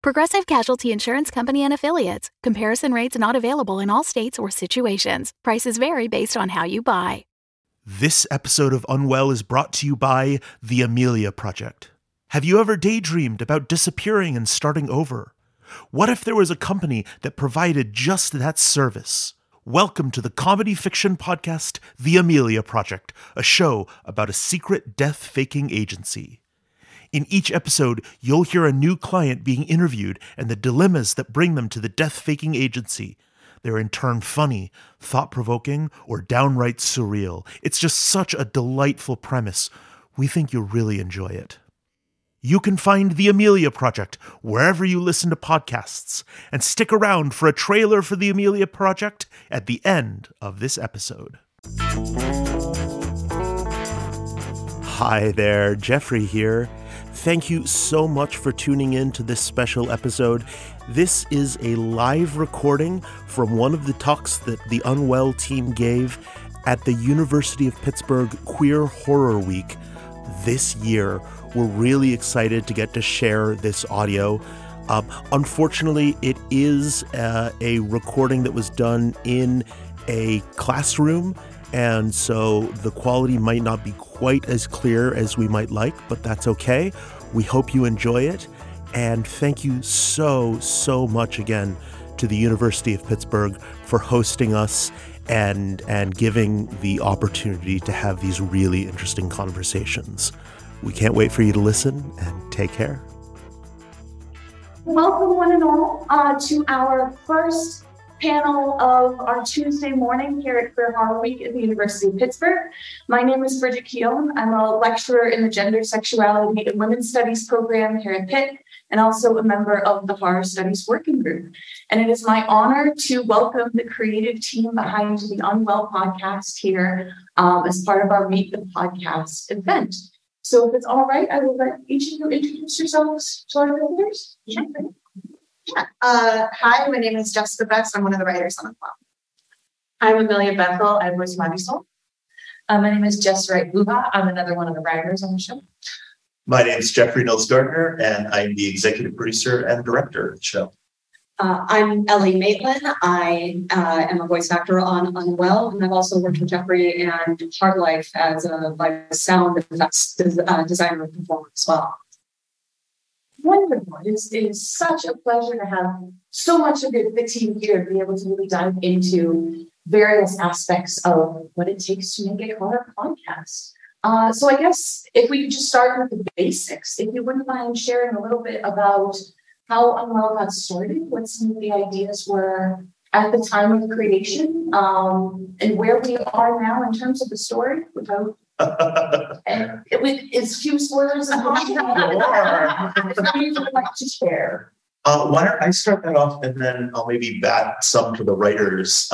Progressive Casualty Insurance Company and Affiliates. Comparison rates not available in all states or situations. Prices vary based on how you buy. This episode of Unwell is brought to you by The Amelia Project. Have you ever daydreamed about disappearing and starting over? What if there was a company that provided just that service? Welcome to the comedy fiction podcast, The Amelia Project, a show about a secret death-faking agency. In each episode, you'll hear a new client being interviewed and the dilemmas that bring them to the death-faking agency. They're in turn funny, thought-provoking, or downright surreal. It's just such a delightful premise. We think you'll really enjoy it. You can find The Amelia Project wherever you listen to podcasts, and stick around for a trailer for The Amelia Project at the end of this episode. Hi there, Jeffrey here. Thank you so much for tuning in to this special episode. This is a live recording from one of the talks that the Unwell team gave at the University of Pittsburgh Queer Horror Week this year. We're really excited to get to share this audio. Unfortunately, it is a recording that was done in a classroom, and so the quality might not be quite as clear as we might like, but that's okay. We hope you enjoy it. And thank you so, so much again to the University of Pittsburgh for hosting us and giving the opportunity to have these really interesting conversations. We can't wait for you to listen, and take care. Welcome, one and all, to our first panel of our Tuesday morning here at Queer Horror Week at the University of Pittsburgh. My name is Bridget Keown. I'm a lecturer in the Gender, Sexuality, and Women's Studies program here at Pitt, and also a member of the Horror Studies Working Group. And it is my honor to welcome the creative team behind the Unwell podcast here as part of our Meet the Podcast event. So if it's all right, I will let each of you introduce yourselves to our listeners. Yeah. Hi, my name is Jessica Best. I'm one of the writers on Unwell. I'm Amelia Bethel. I voice Marisol. My name is Jess Wright-Buha. I'm another one of the writers on the show. My name is Jeffrey Nils Gardner, and I'm the executive producer and director of the show. I'm Ellie Maitland. I am a voice actor on Unwell, and I've also worked with Jeffrey and HartLife as a sound effects designer and performer as well. Wonderful. It is such a pleasure to have so much of the team here and be able to really dive into various aspects of what it takes to make a horror podcast. So I guess if we could just start with the basics, if you wouldn't mind sharing a little bit about how Unwell got started, what some of the ideas were at the time of creation, and where we are now in terms of the story, without with as few spoilers as possible. You would like to share. Why don't I start that off, and then I'll maybe bat some to the writers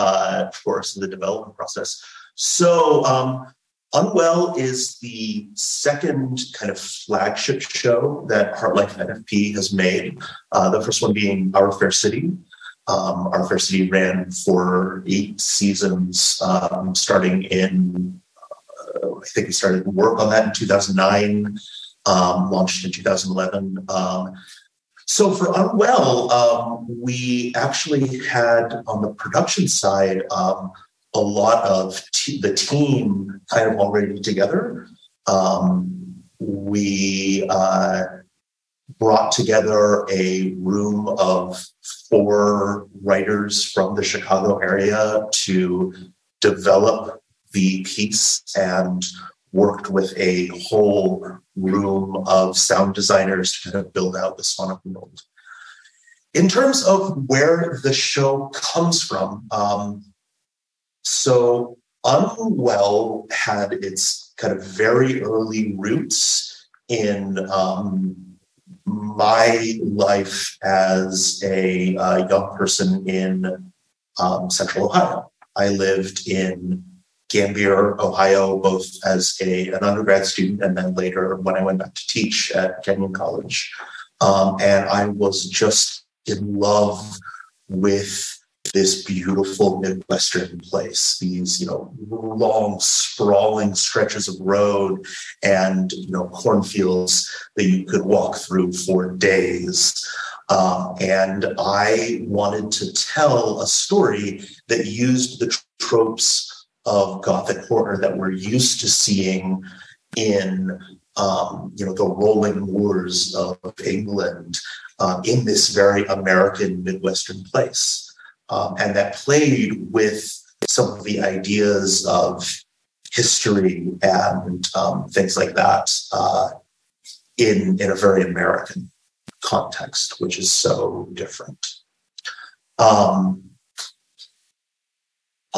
for us in the development process. So Unwell is the second kind of flagship show that HartLife NFP has made, the first one being Our Fair City. Our Fair City ran for 8 seasons, starting in, I think we started work on that in 2009, launched in 2011. So for Unwell, we actually had, on the production side, a lot of the team kind of already together. We brought together a room of 4 writers from the Chicago area to develop the piece, and worked with a whole room of sound designers to kind of build out the sonic world. In terms of where the show comes from, so Unwell had its kind of very early roots in my life as a young person in central Ohio. I lived in Gambier, Ohio, both as an undergrad student and then later when I went back to teach at Kenyon College. And I was just in love with this beautiful Midwestern place, these, long sprawling stretches of road and, cornfields that you could walk through for days. And I wanted to tell a story that used the tropes of Gothic horror that we're used to seeing in, the rolling moors of England, in this very American Midwestern place. And that played with some of the ideas of history and things like that in a very American context, which is so different. I'll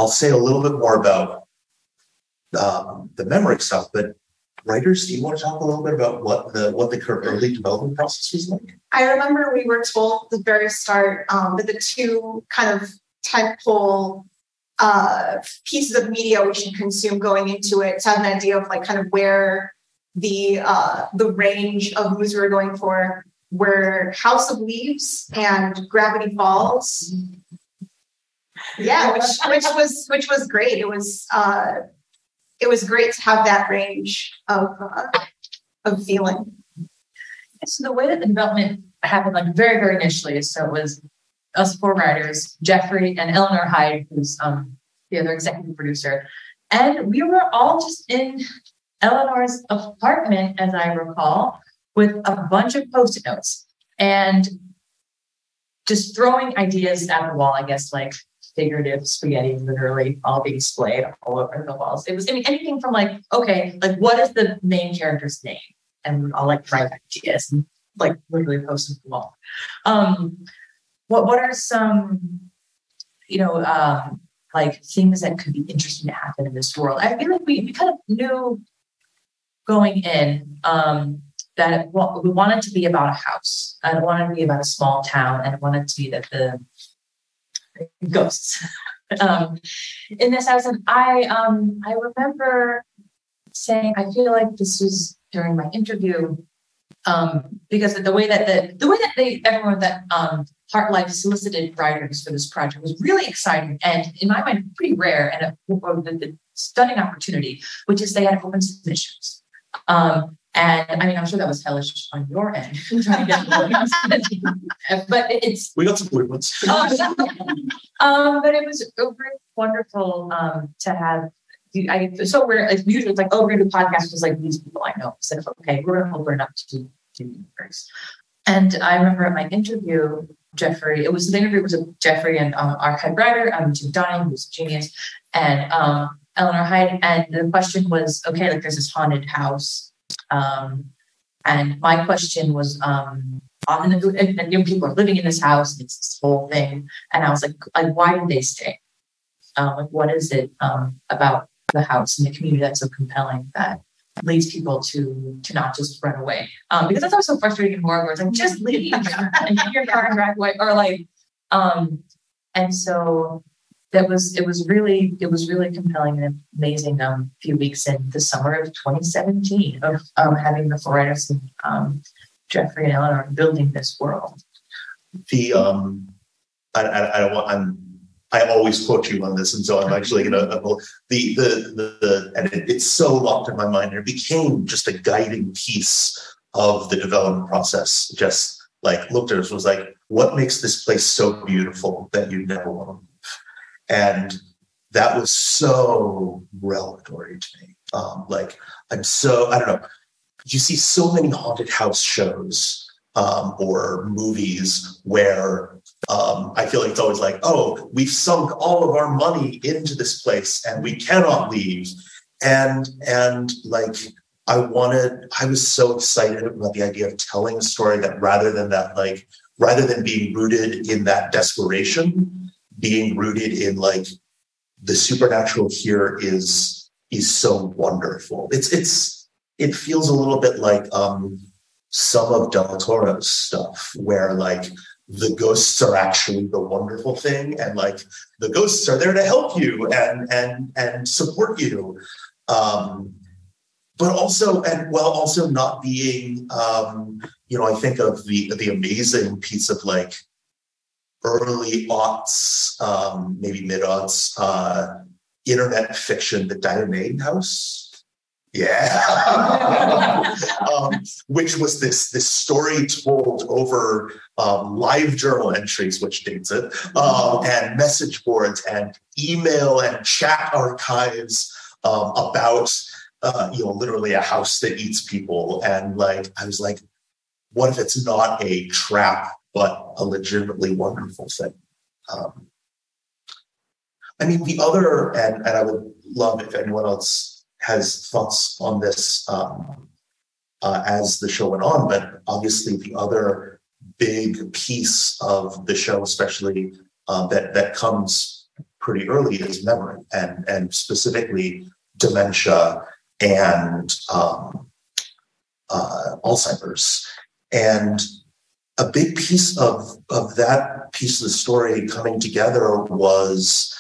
say a little bit more about the memory stuff, but writers, do you want to talk a little bit about what the early development process was like? I remember we were told at the very start that the two kind of tentpole pieces of media we should consume going into it to have an idea of where the range of movies we were going for were House of Leaves and Gravity Falls. Yeah, which was great. It was great to have that range of feeling. So the way that the development happened, very, very initially, so it was us four writers, Jeffrey and Eleanor Hyde, who's the other executive producer, and we were all just in Eleanor's apartment, as I recall, with a bunch of Post-it notes and just throwing ideas at the wall. I guess figurative spaghetti literally all being splayed all over the walls. It was, anything from what is the main character's name? And we all write ideas and literally post it to the wall. What are some, things that could be interesting to happen in this world? I feel we kind of knew going in that we wanted to be about a house. And it wanted to be about a small town, and it wanted to be that the ghosts in this house. And I remember saying, I feel like this was during my interview, because the way that HeartLife solicited writers for this project was really exciting and, in my mind, pretty rare and a stunning opportunity, which is they had open submissions. And I'm sure that was hellish on your end. But we got some weird ones. But it was really wonderful to have. So we're usually it's we're gonna do podcasts with these people I know. So okay, we're gonna open it up to the universe. And I remember at my interview, Jeffrey. It was the interview was with Jeffrey and our head writer, Jim Donning, who's a genius, and Eleanor Hyde. And the question was, okay, there's this haunted house. And my question was, and people are living in this house, and it's this whole thing. And I was why did they stay? What is it about the house and the community that's so compelling that leads people to not just run away? Because that's always so frustrating in horror, where it's just leave and get your car and drive away, or and so. It was really compelling and amazing. Few weeks in the summer of 2017 of having the four writers and Jeffrey and Eleanor building this world. I always quote you on this, and so I'm actually and it's so locked in my mind. It became just a guiding piece of the development process. Just looked at us was what makes this place so beautiful that you never want to. And that was so revelatory to me. I don't know. You see so many haunted house shows or movies where I feel it's always we've sunk all of our money into this place and we cannot leave. And I was so excited about the idea of telling a story that rather than being rooted in that desperation, being rooted in the supernatural here is so wonderful. It feels a little bit some of Del Toro's stuff where the ghosts are actually the wonderful thing, and like the ghosts are there to help you and support you. But also, and while also not being, I think of the amazing piece of like early aughts, maybe mid aughts, internet fiction, The Dining House. Yeah. Which was this story told over live journal entries, which dates it, and message boards and email and chat archives about, literally a house that eats people. And like, I was like, what if it's not a trap, but a legitimately wonderful thing? The other, and I would love if anyone else has thoughts on this as the show went on, but obviously the other big piece of the show, especially that comes pretty early, is memory, and specifically dementia and Alzheimer's. And a big piece of that piece of the story coming together was,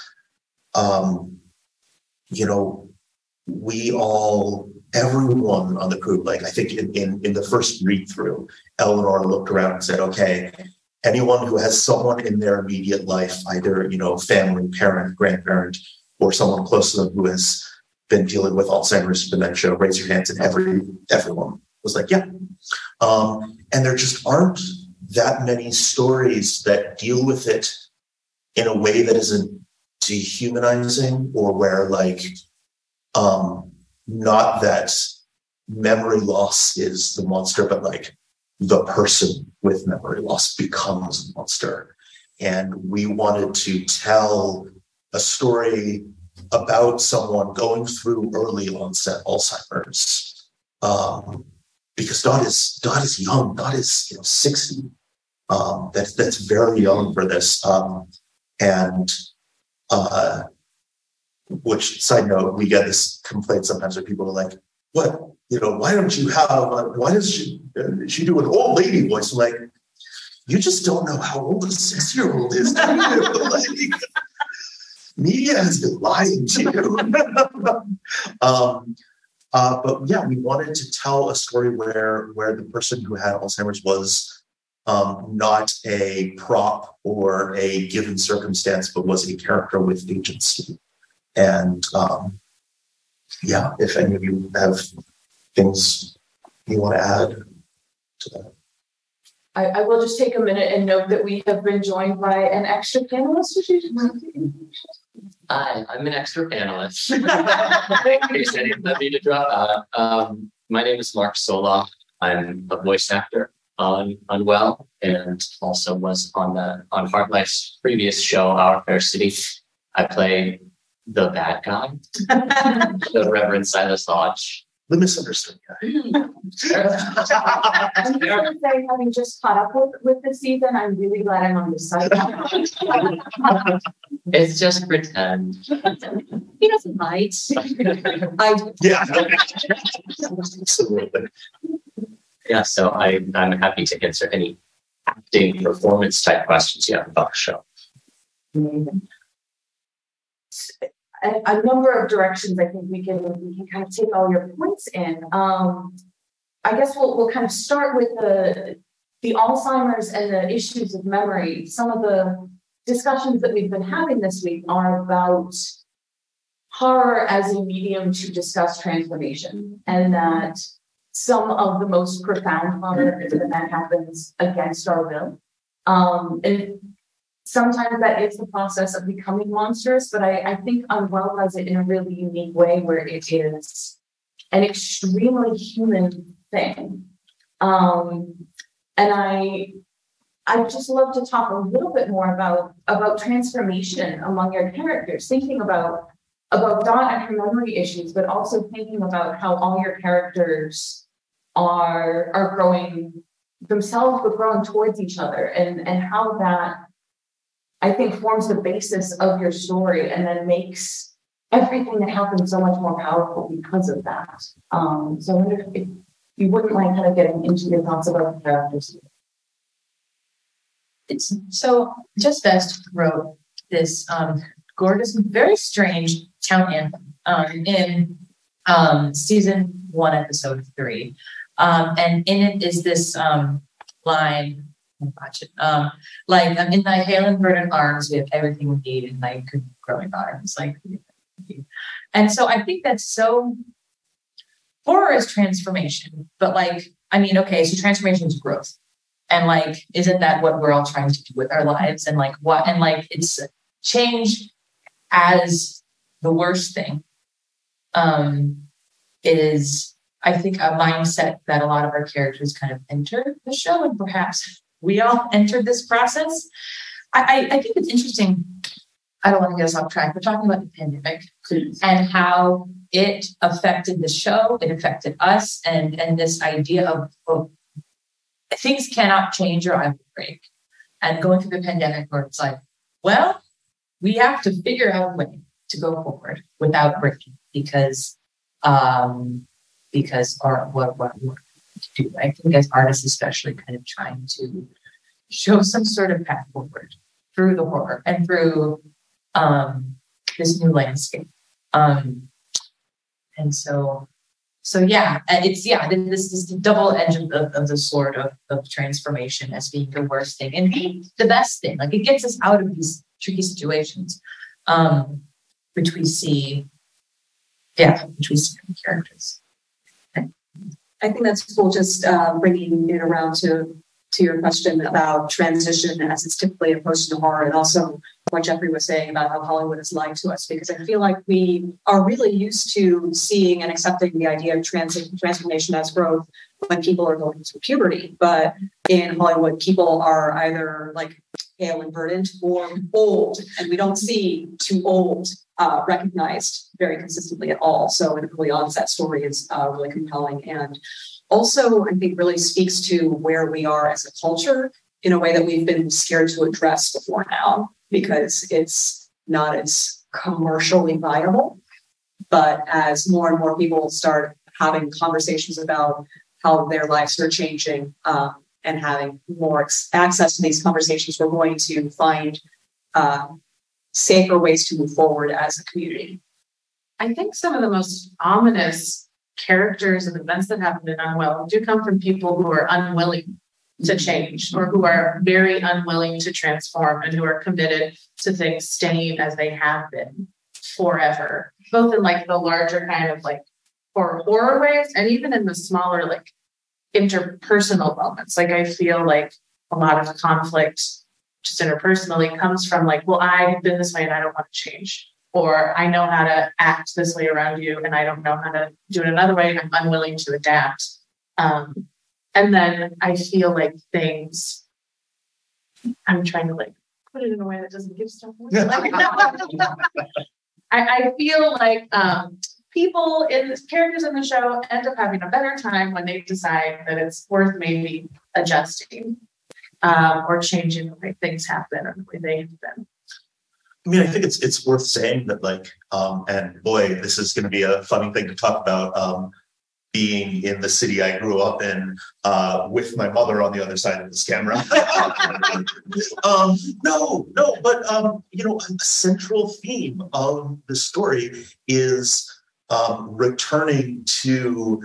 we all, everyone on the crew, like I think in the first read through, Eleanor looked around and said, okay, anyone who has someone in their immediate life, either, family, parent, grandparent, or someone close to them who has been dealing with Alzheimer's, dementia, raise your hands. And everyone was like, yeah. And there just aren't that many stories that deal with it in a way that isn't dehumanizing, or where like, not that memory loss is the monster, but like the person with memory loss becomes a monster. And we wanted to tell a story about someone going through early onset Alzheimer's, because Dot is young. Dot is 60. That's very young for this. Which, side note, we get this complaint sometimes where people are like, "What? Why don't you have? Why does she do an old lady voice?" I'm like, you just don't know how old a 6-year-old is. Like, media has been lying to you. But yeah, we wanted to tell a story where the person who had Alzheimer's was not a prop or a given circumstance, but was a character with agency. And if any of you have things you want to add to that. I will just take a minute and note that we have been joined by an extra panelist. Would you mind saying? Hi, I'm an extra panelist. In case I didn't let me to drop out. My name is Mark Soloff. I'm a voice actor on Unwell, and also was on HartLife's previous show, Our Fair City. I play the bad guy, the Reverend Silas Lodge. The misunderstood guy. I'm just going to say, having just caught up with the season, I'm really glad I'm on this side. It's just pretend. He doesn't mind. I do. Yeah. Absolutely. Yeah, so I'm happy to answer any acting, performance type questions you have about the show. Mm-hmm. A number of directions I think we can kind of take all your points in. I guess we'll kind of start with the Alzheimer's and the issues of memory. Some of the discussions that we've been having this week are about horror as a medium to discuss transformation, and that some of the most profound horror is when that happens against our will. And sometimes that is the process of becoming monstrous, but I think Unwell does it in a really unique way where it is an extremely human thing. And I'd just love to talk a little bit more about transformation among your characters, thinking about Dot and her memory issues, but also thinking about how all your characters are growing themselves, but growing towards each other, and how that, I think, forms the basis of your story and then makes everything that happens so much more powerful because of that. So I wonder if you wouldn't mind kind of getting into your thoughts about the characters. So Jess Best wrote this gorgeous, very strange town anthem in season 1, episode 3. And in it is this line, in thy hale and verdant arms, we have everything we need in thy good growing arms. And so I think that's so, horror is transformation, but so transformation is growth. And isn't that what we're all trying to do with our lives? And it's change as the worst thing is, I think, a mindset that a lot of our characters kind of enter the show, and perhaps we all entered this process. I think it's interesting. I don't want to get us off track. We're talking about the pandemic and how it affected the show. It affected us, and this idea of things cannot change or I will break. And going through the pandemic where it's we have to figure out a way to go forward without breaking because or what we're to do. I think as artists especially kind of trying to show some sort of path forward through the horror and through this new landscape. This is the double edge of the sword of transformation as being the worst thing and being the best thing. It gets us out of these tricky situations, which we see, in characters. I think that's cool. Just bringing it around to your question about transition, as it's typically approached to horror, and also what Jeffrey was saying about how Hollywood is lying to us, because I feel like we are really used to seeing and accepting the idea of transformation as growth when people are going through puberty. But in Hollywood, people are either hale and verdant or old, and we don't see too old recognized very consistently at all. So an early onset story is really compelling, and also I think really speaks to where we are as a culture in a way that we've been scared to address before now, because it's not as commercially viable. But as more and more people start having conversations about how their lives are changing and having more access to these conversations, we're going to find safer ways to move forward as a community. I think some of the most ominous characters and events that happened in Unwell do come from people who are unwilling to change, or who are very unwilling to transform, and who are committed to things staying as they have been forever, both in the larger kind of horror ways, and even in the smaller interpersonal moments. I feel a lot of conflict just interpersonally comes from I've been this way and I don't want to change, or I know how to act this way around you and I don't know how to do it another way, and I'm unwilling to adapt. And then I feel things, I'm trying to put it in a way that doesn't give stuff away. I feel people characters in the show end up having a better time when they decide that it's worth maybe adjusting or changing the way things happen or the way they have been. I mean, I think it's worth saying that and boy, this is going to be a fun thing to talk about. Being in the city I grew up in, with my mother on the other side of this camera. A central theme of the story is returning to,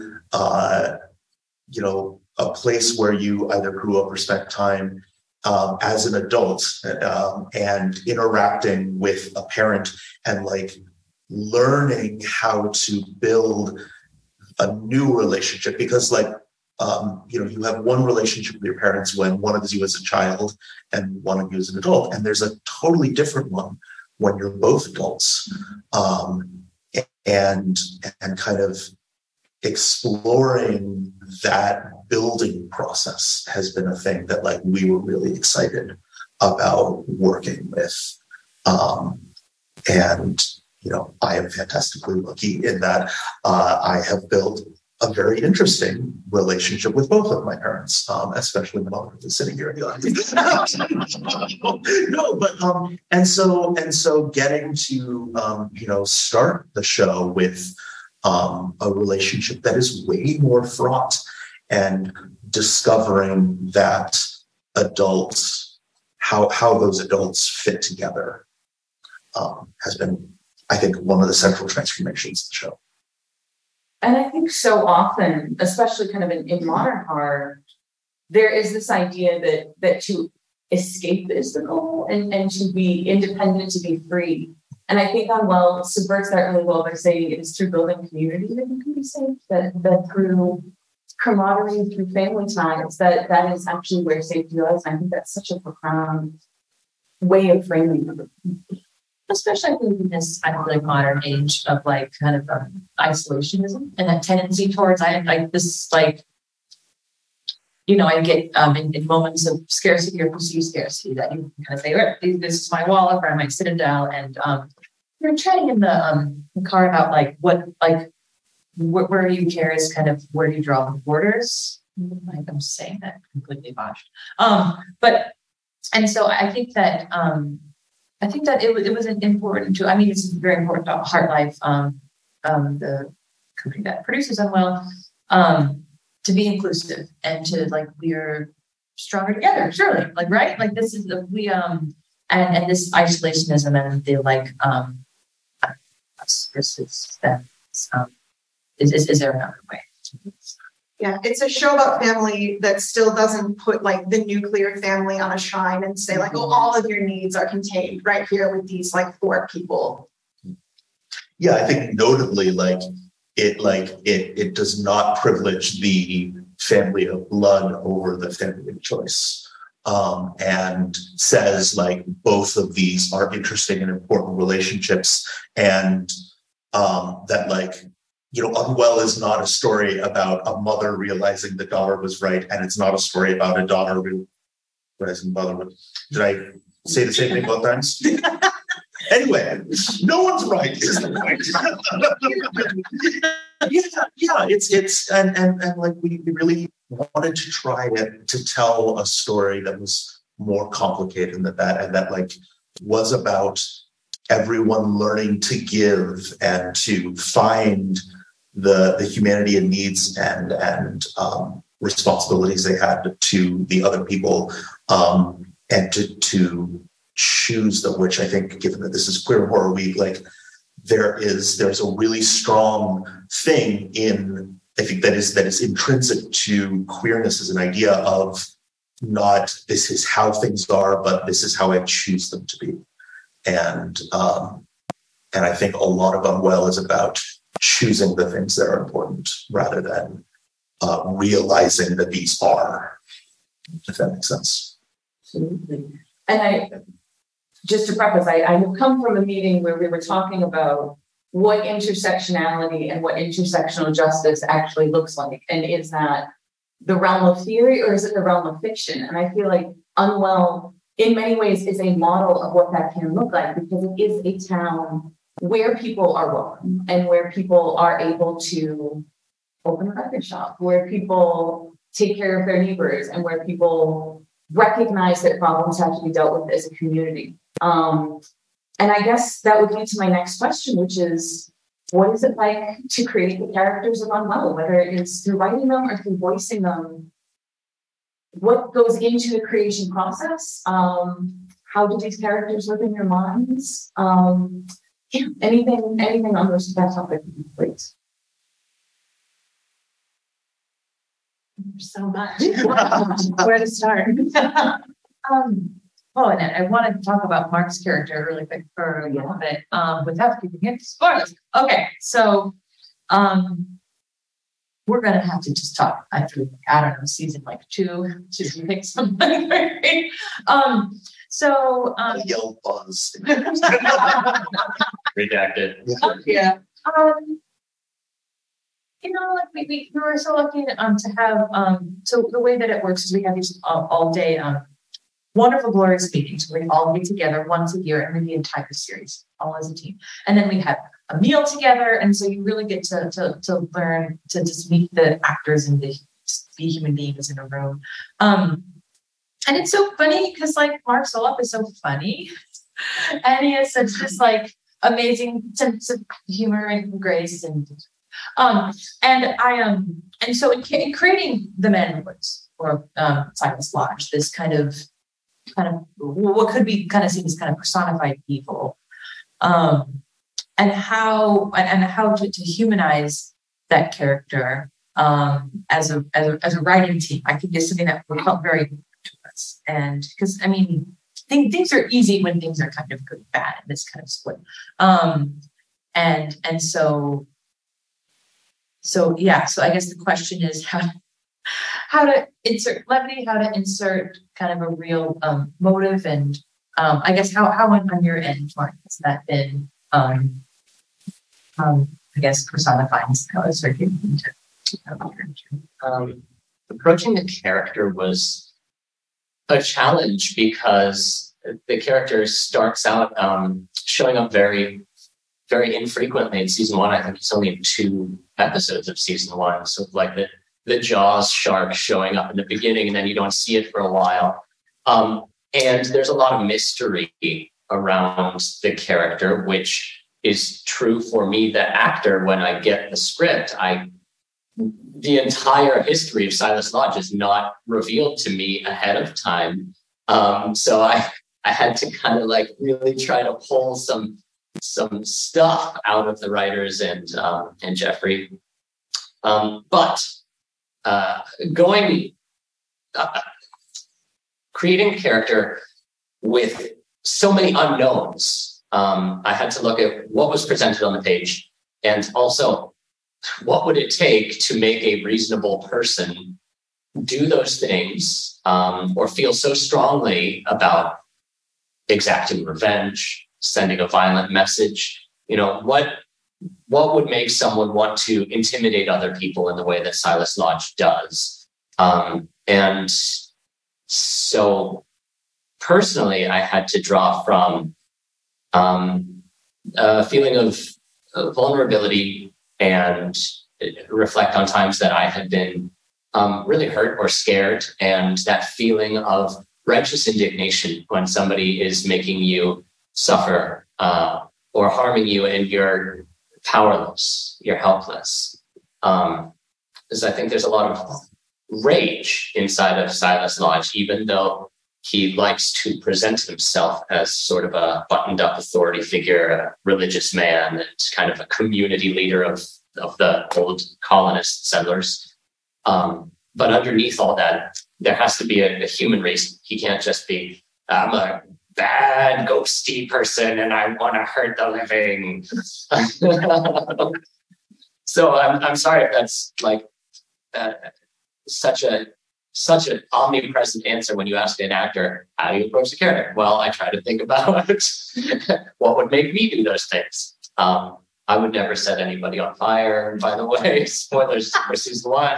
a place where you either grew up or spent time as an adult, and interacting with a parent and learning how to build a new relationship, because you have one relationship with your parents when one of you is a child and one of you is an adult, and there's a totally different one when you're both adults, and kind of exploring that building process has been a thing that we were really excited about working with, and I am fantastically lucky in that I have built a very interesting relationship with both of my parents, especially my mother who's sitting here in the audience. And so getting to start the show with a relationship that is way more fraught, and discovering that adults how those adults fit together has been, I think, one of the central transformations of the show. And I think so often, especially kind of in modern horror, there is this idea that to escape is the goal and to be independent, to be free. And I think Unwell subverts that really well by saying it is through building community that you can be safe, that through camaraderie, through family ties, that is actually where safety lies. And I think that's such a profound way of framing it. Especially in this, I feel like, modern age of like kind of isolationism and that tendency towards I get in moments of scarcity or perceived scarcity that you kind of say, this is my wall or my citadel. And you're chatting in the car about like what, like where you care is kind of where you draw the borders. Like I'm saying that completely botched. So I think that it was important too. I mean, it's very important to HeartLife, the company that produces Unwell, to be inclusive and to like, we're stronger together, surely. Like, right? Like this is and this isolationism and the like, is there another way? Yeah, it's a show about family that still doesn't put like the nuclear family on a shrine and say like, oh, all of your needs are contained right here with these like four people. Yeah, I think notably it does not privilege the family of blood over the family of choice, and says like both of these are interesting and important relationships, and that like. You know, Unwell is not a story about a mother realizing the daughter was right, and it's not a story about a daughter realizing the mother was. Did I say the same thing both times? Anyway, no one's right. Yeah. It's and like we really wanted to try to tell a story that was more complicated than that, and that like was about everyone learning to give and to find the humanity and needs and responsibilities they had to the other people, and to choose them, which I think, given that this is Queer Horror Week, like there's a really strong thing in, I think that is intrinsic to queerness as an idea of not this is how things are, but this is how I choose them to be. And I think a lot of Unwell is about choosing the things that are important rather than realizing that these are, if that makes sense. Absolutely. And I have come from a meeting where we were talking about what intersectionality and what intersectional justice actually looks like. And is that the realm of theory or is it the realm of fiction? And I feel like Unwell, in many ways, is a model of what that can look like, because it is a town where people are welcome and where people are able to open a record shop, where people take care of their neighbors, and where people recognize that problems have to be dealt with as a community. And I guess that would lead to my next question, which is, what is it like to create the characters of Unwell, whether it is through writing them or through voicing them? What goes into the creation process? How do these characters live in your minds? Anything on that topic, please. There's so much. Where to start? And I wanted to talk about Mark's character really quick for a little bit without keeping it spoilers. Okay, so. We're going to have to just talk, season like 2 to pick something. Right? Yell buzz. Redacted. Yeah. We were so lucky to have, so the way that it works is we have these all day wonderful, glorious meetings where we all get together once a year and read the entire series, all as a team. And then we have a meal together, and so you really get to learn to just meet the actors and to be human beings in a room. And it's so funny because like Mark Soloff is so funny, and he has such this like amazing sense of humor and grace, and so in creating the Man Woods or Silas Lodge, this kind of kind of what could be kind of seen as kind of personified evil, and how to humanize that character as a writing team, I think is something that felt very important to us. And because I mean, things are easy when things are kind of good and bad in this kind of split. So I guess the question is how to insert levity, how to insert kind of a real motive, and I guess how on your end, Mark, has that been I guess personifying Silas or giving into approaching the character was a challenge because the character starts out showing up very, very infrequently in season one. I think it's only in 2 episodes of season one. So like the Jaws shark showing up in the beginning and then you don't see it for a while. And there's a lot of mystery around the character, which is true for me, the actor. When I get the script, the entire history of Silas Lodge is not revealed to me ahead of time. So I had to kind of like really try to pull some stuff out of the writers and Jeffrey. But creating character with so many unknowns, I had to look at what was presented on the page and also what would it take to make a reasonable person do those things or feel so strongly about exacting revenge, sending a violent message? You know, what would make someone want to intimidate other people in the way that Silas Lodge does? And so personally, I had to draw from a feeling of vulnerability and reflect on times that I had been really hurt or scared, and that feeling of righteous indignation when somebody is making you suffer or harming you and you're powerless, you're helpless. Because I think there's a lot of rage inside of Silas Lodge, even though he likes to present himself as sort of a buttoned-up authority figure, a religious man, and kind of a community leader of the old colonist settlers. But underneath all that, there has to be a human reason. He can't just be, I'm a bad, ghosty person, and I want to hurt the living. So I'm sorry if that's like such an omnipresent answer when you ask an actor, how do you approach the character? Well, I try to think about what would make me do those things. I would never set anybody on fire, by the way. Spoilers for season one.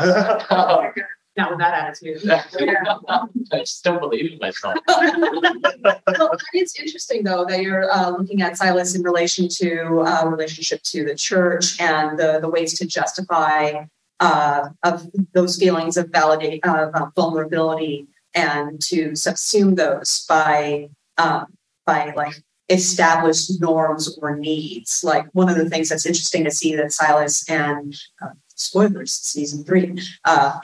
Not with that attitude. I just don't believe in myself. Well, it's interesting, though, that you're looking at Silas in relation to relationship to the church and the ways to justify of those feelings of vulnerability, and to subsume those by like established norms or needs. Like one of the things that's interesting to see that Silas and spoilers, season 3,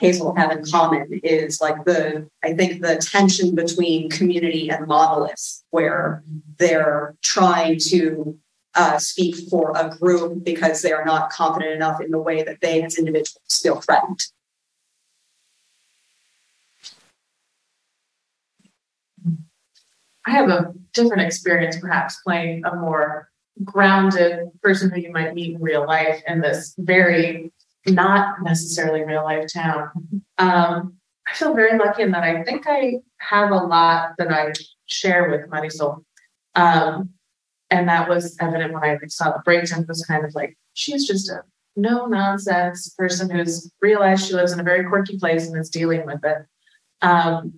Hazel have in common is like I think the tension between community and modelists, where they're trying to speak for a group because they are not confident enough in the way that they as individuals feel threatened. I have a different experience, perhaps, playing a more grounded person who you might meet in real life in this very not necessarily real life town. I feel very lucky in that I think I have a lot that I share with Marisol. And that was evident when I saw the breakdown. It was kind of like, she's just a no-nonsense person who's realized she lives in a very quirky place and is dealing with it. And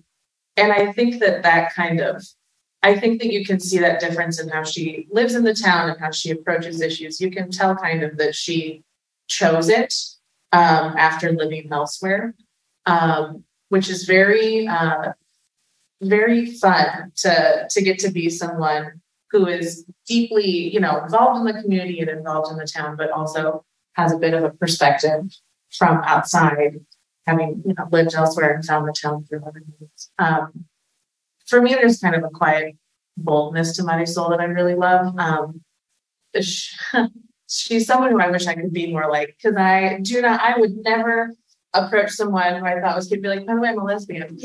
I think that you can see that difference in how she lives in the town and how she approaches issues. You can tell kind of that she chose it after living elsewhere, which is very, very fun to get to be someone who is deeply, involved in the community and involved in the town, but also has a bit of a perspective from outside, having lived elsewhere and found the town through other means. for me, there's kind of a quiet boldness to Marisol that I really love. She's someone who I wish I could be more like, because I would never approach someone who I thought was going to be like, by the way, I'm a lesbian.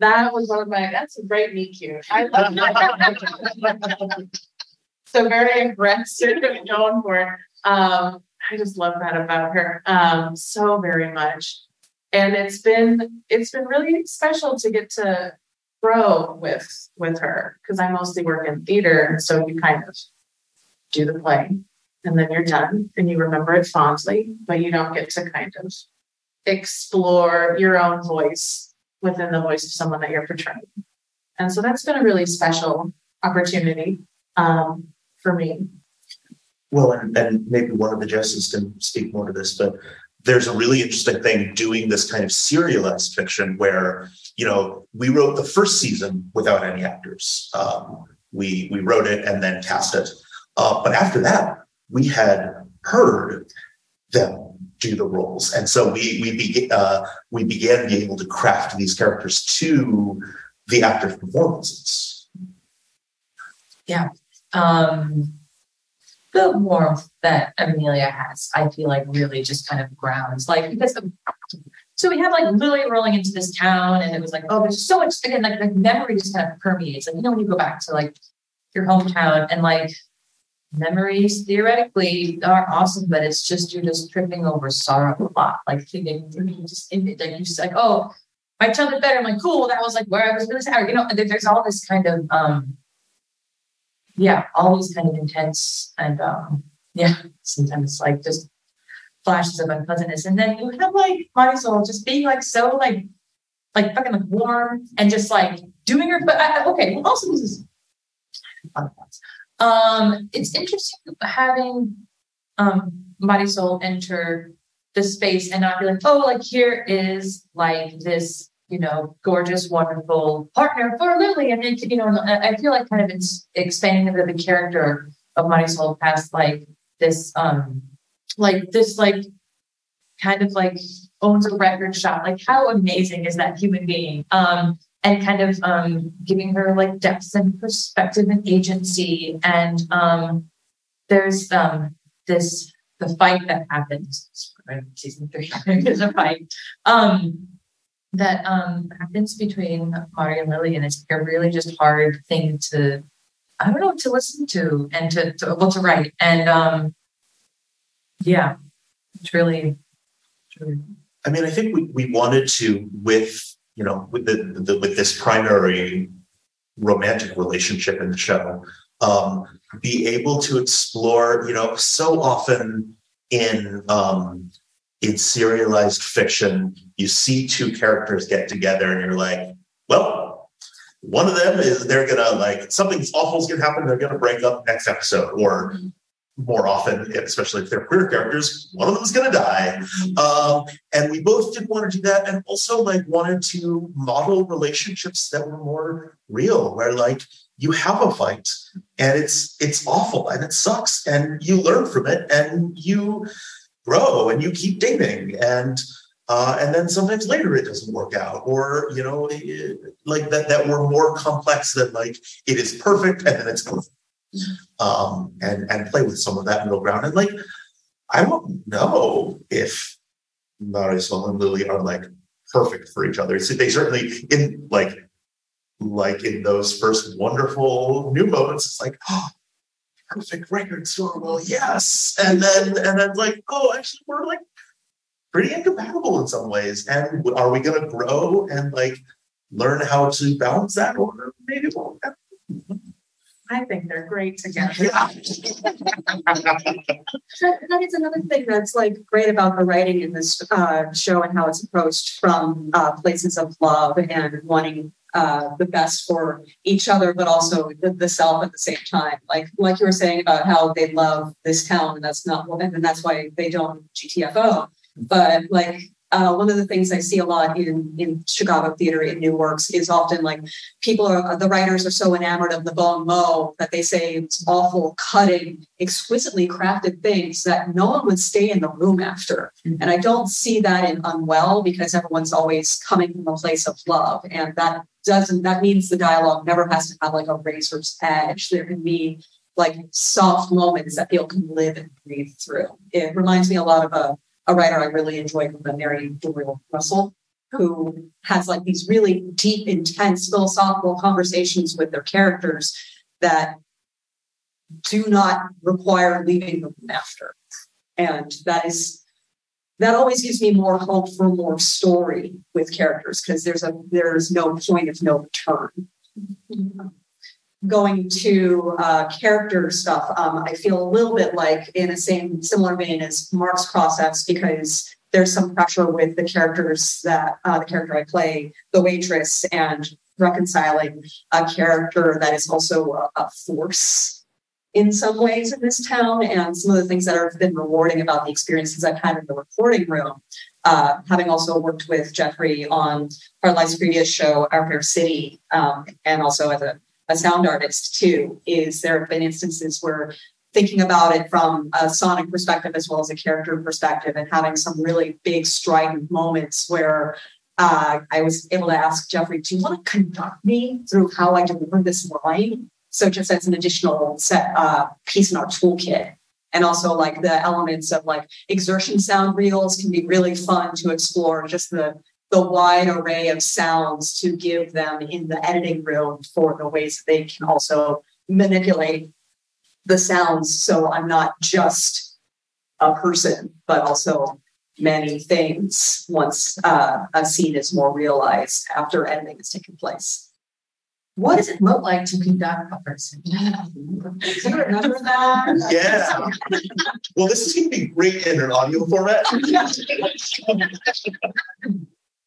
That was one of my, that's a great meet cute. I love that. So very aggressive and known for it. I just love that about her so very much. And it's been really special to get to grow with her, because I mostly work in theater. And so you kind of do the play and then you're done and you remember it fondly, but you don't get to kind of explore your own voice within the voice of someone that you're portraying. And so that's been a really special opportunity for me. Well, and maybe one of the Jesses can speak more to this, but there's a really interesting thing doing this kind of serialized fiction where, you know, we wrote the first season without any actors. We wrote it and then cast it. But after that, we had heard them do the roles. And so we began being able to craft these characters to the actors' performances. Yeah. The warmth that Amelia has, I feel like really just kind of grounds, like, because so we had like Lily rolling into this town and it was like, oh, there's so much, again, like the memory just kind of permeates. Like, you know, when you go back to like your hometown and like memories theoretically are awesome, but it's just, you're just tripping over sorrow a lot. Like you're just like, oh, my childhood better. I'm like, cool. That was like where I was really sad. You know, there's all this kind of, all these kind of intense and sometimes like just flashes of unpleasantness. And then you have like Marisol just being like so like fucking like warm and just like doing her. But also this is it's interesting having Marisol enter the space and not be like, oh, like here is like this, you know, gorgeous, wonderful partner for Lily. And then, you know, I feel like kind of it's expanding into the character of Marisol past like this kind of like owns a record shop. Like how amazing is that human being? And kind of giving her like depth and perspective and agency. And there's the fight that happens in season 3. There's a fight. That happens between Mari and Lily, and it's a really just hard thing to listen to and to write. And it's really. I mean, I think we wanted to, with this primary romantic relationship in the show, be able to explore, you know, so often in serialized fiction, you see two characters get together and you're like, well, one of them is they're going to like, something awful is going to happen. They're going to break up next episode, or more often, especially if they're queer characters, one of them is going to die. And we both didn't want to do that. And also like wanted to model relationships that were more real, where like you have a fight and it's awful and it sucks and you learn from it and you grow and you keep dating, and then sometimes later it doesn't work out, or you know, like that we're more complex than like it is perfect and then it's perfect. And play with some of that middle ground. And like, I don't know if Marisol and Lily are like perfect for each other. So they certainly in those first wonderful new moments, it's like, oh, perfect record store. Well, yes. And then like, oh, actually we're like pretty incompatible in some ways. And are we going to grow and like learn how to balance that? Or maybe won't. I think they're great together. Yeah. That is another thing that's like great about the writing in this show and how it's approached from places of love and wanting the best for each other, but also the self at the same time. Like you were saying about how they love this town, and that's why they don't GTFO. But like One of the things I see a lot in Chicago theater in new works is often like the writers are so enamored of the bon mot that they say it's awful, cutting, exquisitely crafted things that no one would stay in the room after. And I don't see that in Unwell because everyone's always coming from a place of love. And that means the dialogue never has to have like a razor's edge. There can be like soft moments that people can live and breathe through. It reminds me a lot of a writer I really enjoyed with Mary Doria Russell, who has like these really deep, intense, philosophical conversations with their characters that do not require leaving the room after. And that always gives me more hope for more story with characters because there's no point of no return. Going to character stuff, I feel a little bit like in the similar vein as Mark's process because there's some pressure with the characters that the character I play, the waitress, and reconciling a character that is also a force in some ways in this town. And some of the things that have been rewarding about the experiences I've had in the recording room, having also worked with Jeffrey on HartLife's previous show, Our Fair City, and also as a sound artist too, is there have been instances where thinking about it from a sonic perspective as well as a character perspective and having some really big strident moments where I was able to ask Jeffrey, do you want to conduct me through how I deliver this line? So just as an additional set piece in our toolkit. And also like the elements of like exertion sound reels can be really fun to explore, just the wide array of sounds to give them in the editing room for the ways that they can also manipulate the sounds. So I'm not just a person, but also many things once a scene is more realized after editing has taken place. What does it look like to conduct a person? Do you remember that? Yeah. Well, this is going to be great in an audio format.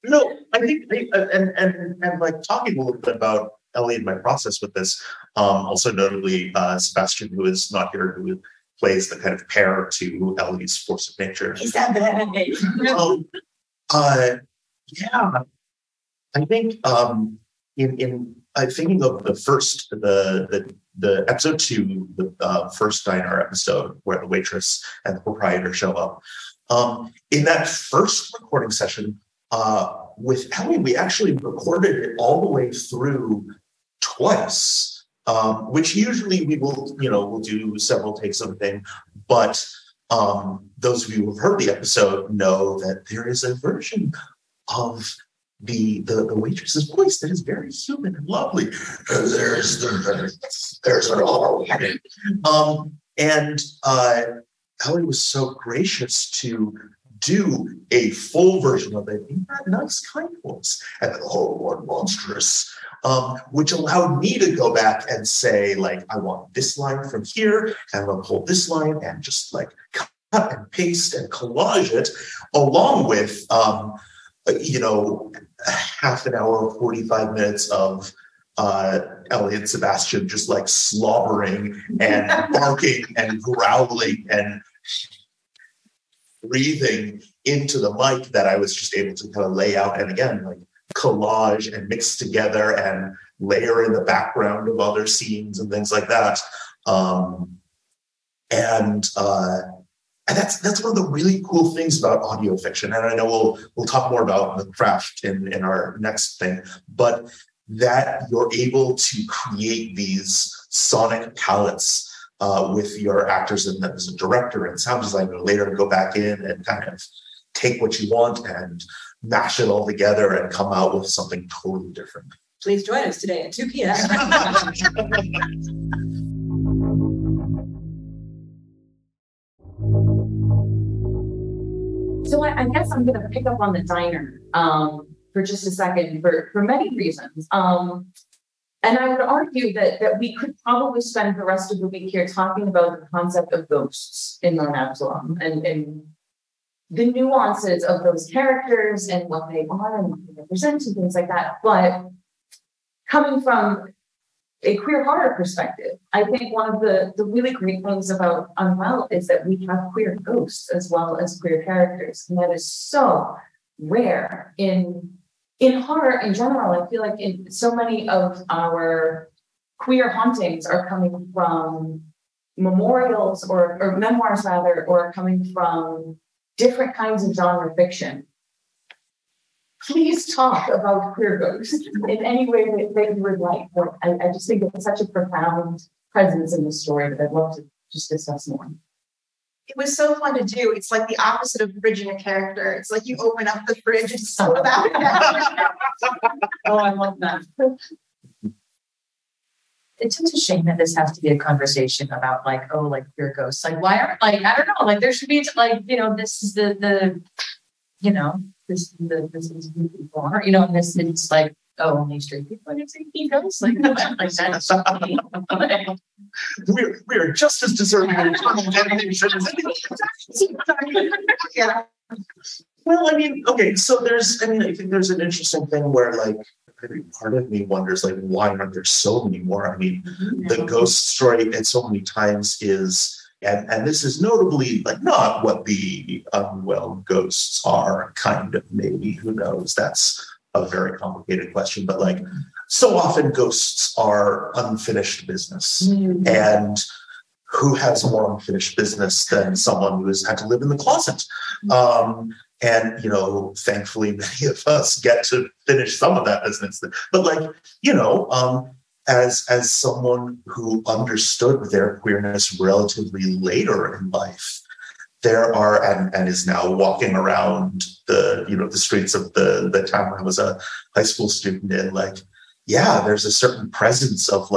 No, I think, and like talking a little bit about Ellie and my process with this, also notably Sebastian, who is not here, who plays the kind of pair to Ellie's force of nature. Is that bad? Yeah, I think in thinking of the episode two, the first diner episode where the waitress and the proprietor show up. In that first recording session. With Ellie, we actually recorded it all the way through twice, which usually we'll do several takes of a thing. But those of you who have heard the episode know that there is a version of the waitress's voice that is very human and lovely. There's an all woman. And Ellie was so gracious to do a full version of it in that nice, kind voice, and then, oh, what monstrous, which allowed me to go back and say, like, I want this line from here, and I'm going to pull this line and just like cut and paste and collage it, along with, half an hour, 45 minutes of Ellie and Sebastian just like slobbering and barking and growling and breathing into the mic that I was just able to kind of lay out and again, like collage and mix together and layer in the background of other scenes and things like that. And that's one of the really cool things about audio fiction. And I know we'll talk more about the craft in our next thing, but that you're able to create these sonic palettes with your actors and as a director and sound designer later to go back in and kind of take what you want and mash it all together and come out with something totally different. Please join us today at 2 p.m. So I guess I'm going to pick up on the diner for just a second for many reasons. And I would argue that we could probably spend the rest of the week here talking about the concept of ghosts in Mount Absalom and the nuances of those characters and what they are and what they represent and things like that. But coming from a queer horror perspective, I think one of the really great things about Unwell is that we have queer ghosts as well as queer characters. And that is so rare in horror in general. I feel like in so many of our queer hauntings are coming from memorials or memoirs rather, or coming from different kinds of genre fiction. Please talk about queer ghosts in any way that you would like. I just think it's such a profound presence in the story that I'd love to just discuss more. It was so fun to do. It's like the opposite of fridge in a character. It's like you open up the fridge and stuff about it. Oh, I love that. It's such a shame that this has to be a conversation about like queer ghosts. Like, why aren't I don't know, like there should be this is this is who people are, and this it's like, oh, only straight people are gonna say ghosts. Like that's we're just as deserving of yeah. Well, I think there's an interesting thing where part of me wonders, why aren't there so many more? The ghost story at so many times is, and this is notably, not what the Unwell ghosts are, kind of, maybe, who knows? That's a very complicated question, but, so often ghosts are unfinished business, and who has more unfinished business than someone who has had to live in the closet? Thankfully, many of us get to finish some of that business. But as someone who understood their queerness relatively later in life, there are and is now walking around the streets of the town I was a high school student in. There's a certain presence of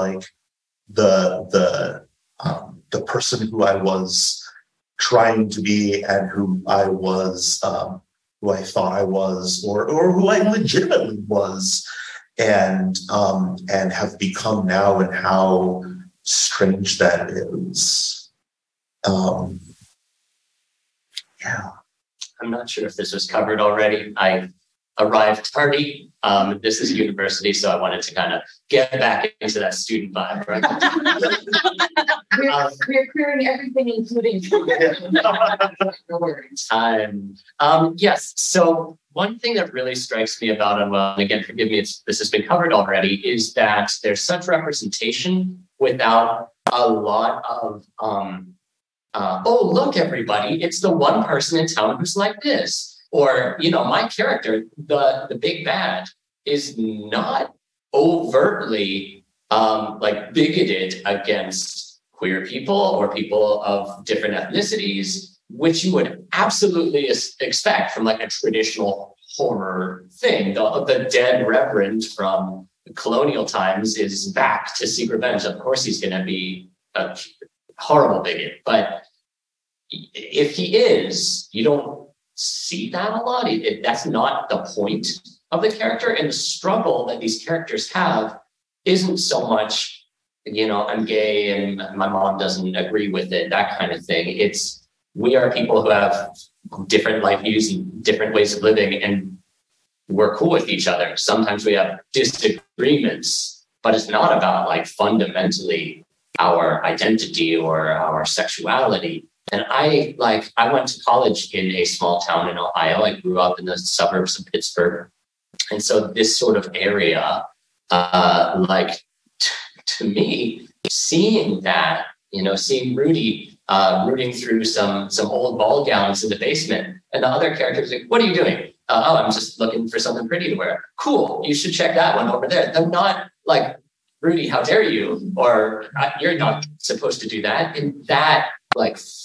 the person who I was trying to be and who I was, who I thought I was, or who I legitimately was, and have become now, and how strange that is. I'm not sure if this was covered already. I arrived tardy. This is university, so I wanted to kind of get back into that student vibe. Right? We're queering everything, including time. Yes. So one thing that really strikes me about Unwell, and again, forgive me, this has been covered already, is that there's such representation without a lot of, oh, look, everybody, it's the one person in town who's like this. Or, my character, the big bad, is not overtly bigoted against queer people or people of different ethnicities, which you would absolutely expect from a traditional horror thing. The dead reverend from colonial times is back to seek revenge. Of course, he's going to be a horrible bigot. But if he is, you don't see that a lot. That's not the point of the character, and the struggle that these characters have isn't so much I'm gay and my mom doesn't agree with it, that kind of thing. It's we are people who have different life views and different ways of living, and we're cool with each other. Sometimes we have disagreements, but it's not about fundamentally our identity or our sexuality. And I went to college in a small town in Ohio. I grew up in the suburbs of Pittsburgh. And so this sort of area, to me, seeing that, seeing Rudy rooting through some old ball gowns in the basement, and the other character was like, what are you doing? Oh, I'm just looking for something pretty to wear. Cool. You should check that one over there. They're not Rudy, how dare you? Or you're not supposed to do that. And that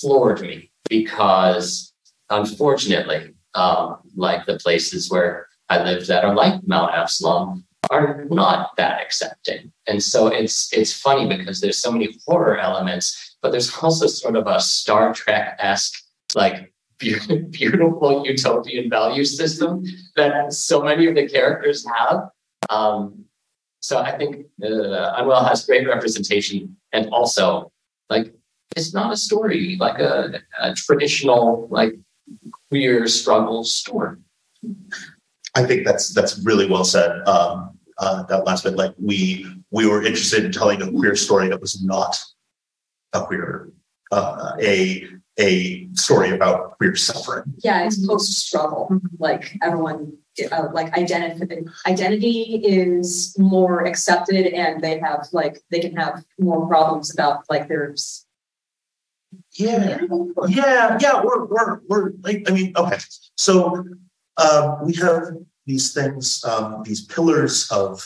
floored me, because unfortunately, the places where I lived that are like Mount Absalom are not that accepting. And so it's funny because there's so many horror elements, but there's also sort of a Star Trek-esque, beautiful utopian value system that so many of the characters have. So I think Unwell has great representation, and also it's not a story like a traditional queer struggle story. I think that's really well said. That last bit, we were interested in telling a queer story that was not a queer, a story about queer suffering. Yeah, it's post-struggle. Like everyone, like identity is more accepted, and they have like they can have more problems about like their. Yeah. We're like, I mean, okay. So we have these things, these pillars of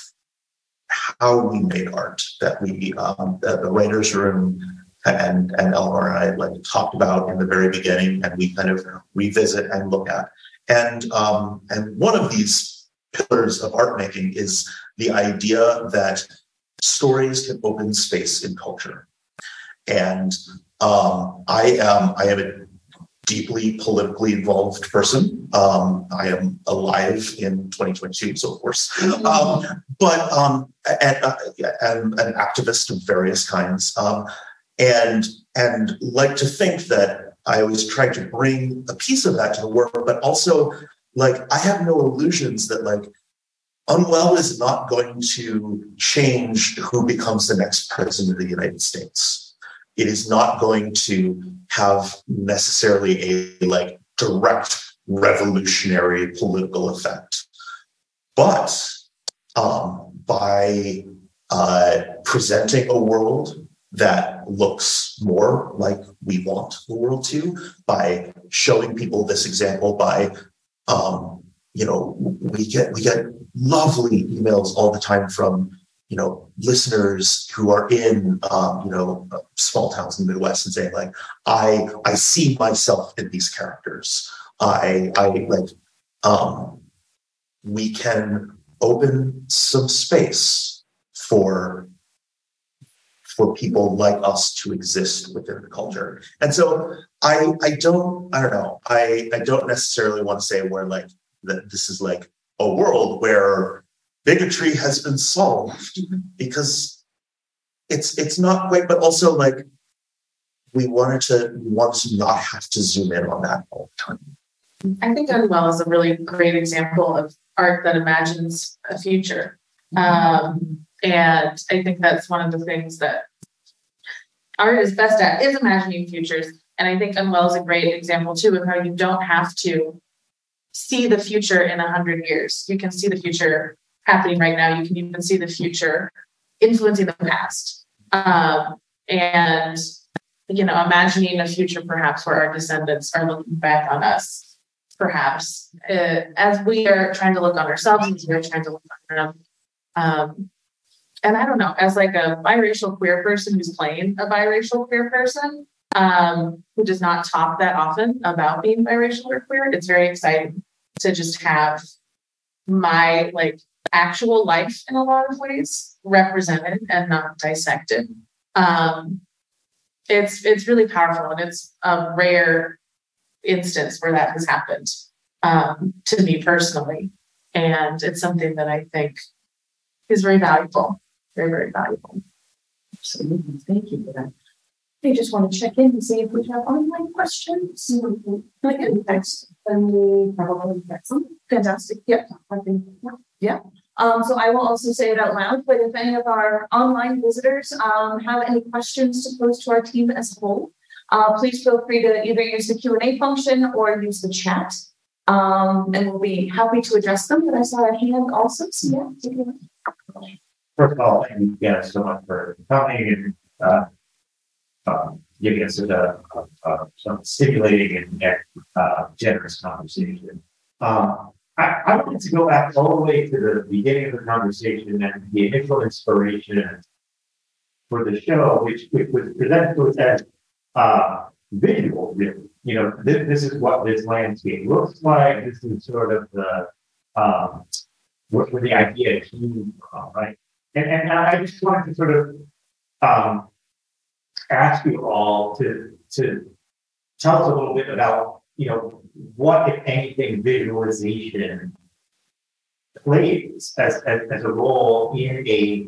how we made art that we that the writers' room and Eleanor and I like talked about in the very beginning, and we kind of revisit and look at. And one of these pillars of art making is the idea that stories can open space in culture. And I am a deeply politically involved person. I am alive in 2022, so of course. But an activist of various kinds. And like to think that I always try to bring a piece of that to the work, but also like I have no illusions that like Unwell is not going to change who becomes the next president of the United States. It is not going to have necessarily a like direct revolutionary political effect, but by presenting a world that looks more like we want the world to, by showing people this example, by, you know, we get lovely emails all the time from, you know, listeners who are in, you know, small towns in the Midwest and saying like, I see myself in these characters. We can open some space for people like us to exist within the culture. And so I don't necessarily want to say where like that this is like a world where bigotry has been solved, because it's not quite, but also like we wanted to not have to zoom in on that all the time. I think Unwell is a really great example of art that imagines a future. And I think that's one of the things that art is best at, is imagining futures. And I think Unwell is a great example too of how you don't have to see the future in 100 years. You can see the future happening right now. You can even see the future influencing the past. And, you know, imagining a future perhaps where our descendants are looking back on us, perhaps, as we are trying to look on ourselves, as we are trying to look on them. And I don't know, as like a biracial queer person who's playing a biracial queer person, who does not talk that often about being biracial or queer, it's very exciting to just have my like actual life in a lot of ways represented and not dissected. It's really powerful, and it's a rare instance where that has happened to me personally. And it's something that I think is very valuable. Very, very valuable. Absolutely. Thank you for that. I just want to check in and see if we have online questions. Then we probably get some. Fantastic. Yep. I think, yeah. So I will also say it out loud, but if any of our online visitors have any questions to pose to our team as a whole, please feel free to either use the Q&A function or use the chat. And we'll be happy to address them. But I saw a hand also. So yeah, take it away. First of all, thank you guys so much for coming and giving us some stimulating and generous conversation. I wanted to go back all the way to the beginning of the conversation and the initial inspiration for the show, which was presented to us as visual, really. You know, this is what this landscape looks like. This is sort of the where the idea came from, right? And I just wanted to sort of ask you all to tell us a little bit about, you know, what, if anything, visualization plays as a role in a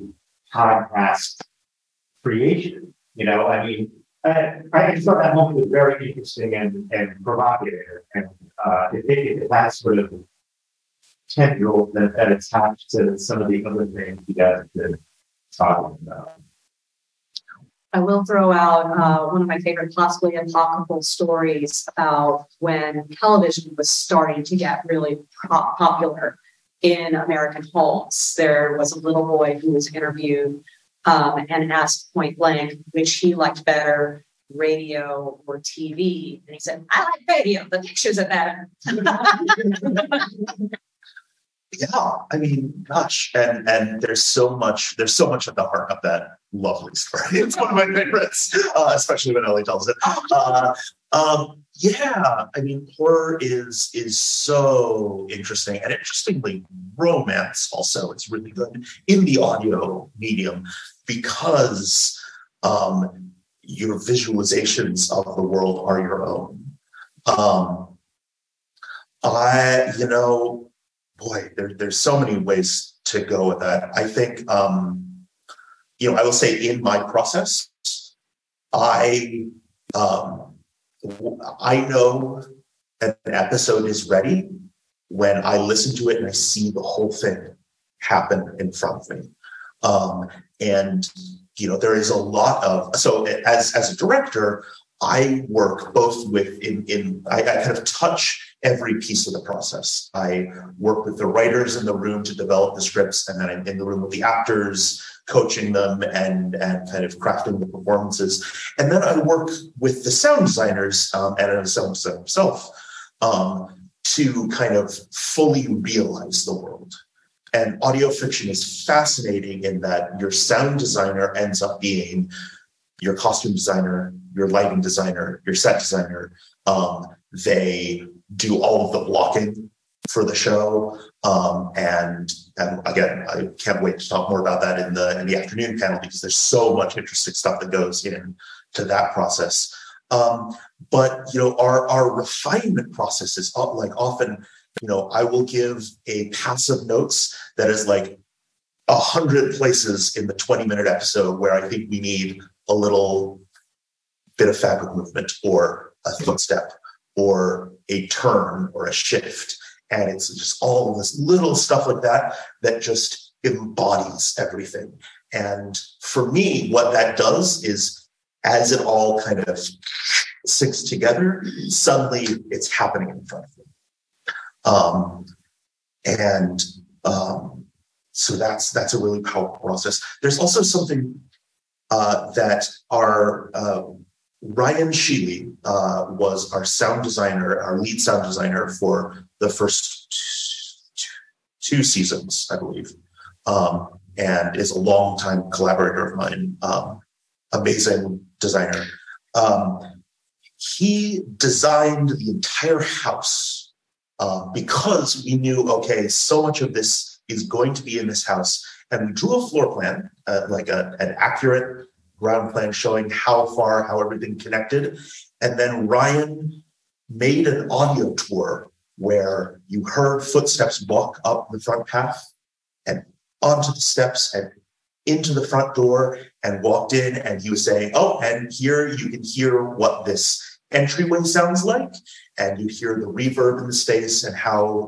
podcast creation. You know, I mean, I just thought that moment was very interesting and provocative, and it has sort of tendrils that attach to some of the other things you guys have been talking about. I will throw out one of my favorite possibly apocryphal stories about when television was starting to get really popular in American homes. There was a little boy who was interviewed and asked point blank which he liked better, radio or TV. And he said, "I like radio. The pictures are better." Yeah, I mean, gosh, and there's so much at the heart of that lovely story. It's one of my favorites, especially when Ellie tells it. Yeah, I mean, horror is so interesting, and interestingly, romance also is really good in the audio medium because your visualizations of the world are your own. Boy, there's so many ways to go with that. I think, I will say in my process, I know that an episode is ready when I listen to it and I see the whole thing happen in front of me. There is a lot of, so as a director, I work both with, I kind of touch every piece of the process. I work with the writers in the room to develop the scripts, and then I'm in the room with the actors, coaching them and kind of crafting the performances. And then I work with the sound designers and a sound designer himself to kind of fully realize the world. And audio fiction is fascinating in that your sound designer ends up being your costume designer, your lighting designer, your set designer. They do all of the blocking for the show. And again, I can't wait to talk more about that in the afternoon panel because there's so much interesting stuff that goes into that process. But our refinement process is like often, I will give a pass of notes that is like 100 places in the 20-minute episode where I think we need a little bit of fabric movement or a footstep or a turn or a shift. And it's just all of this little stuff like that just embodies everything. And for me, what that does is as it all kind of sinks together, suddenly it's happening in front of me. So that's a really powerful process. There's also something that our Ryan Schiele was our sound designer, our lead sound designer for the first two seasons, I believe, and is a longtime collaborator of mine, amazing designer. He designed the entire house because we knew, okay, so much of this is going to be in this house. And we drew a floor plan, like an accurate ground plan showing how everything connected. And then Ryan made an audio tour where you heard footsteps walk up the front path and onto the steps and into the front door and walked in. And he was saying, oh, and here you can hear what this entryway sounds like. And you hear the reverb in the space and how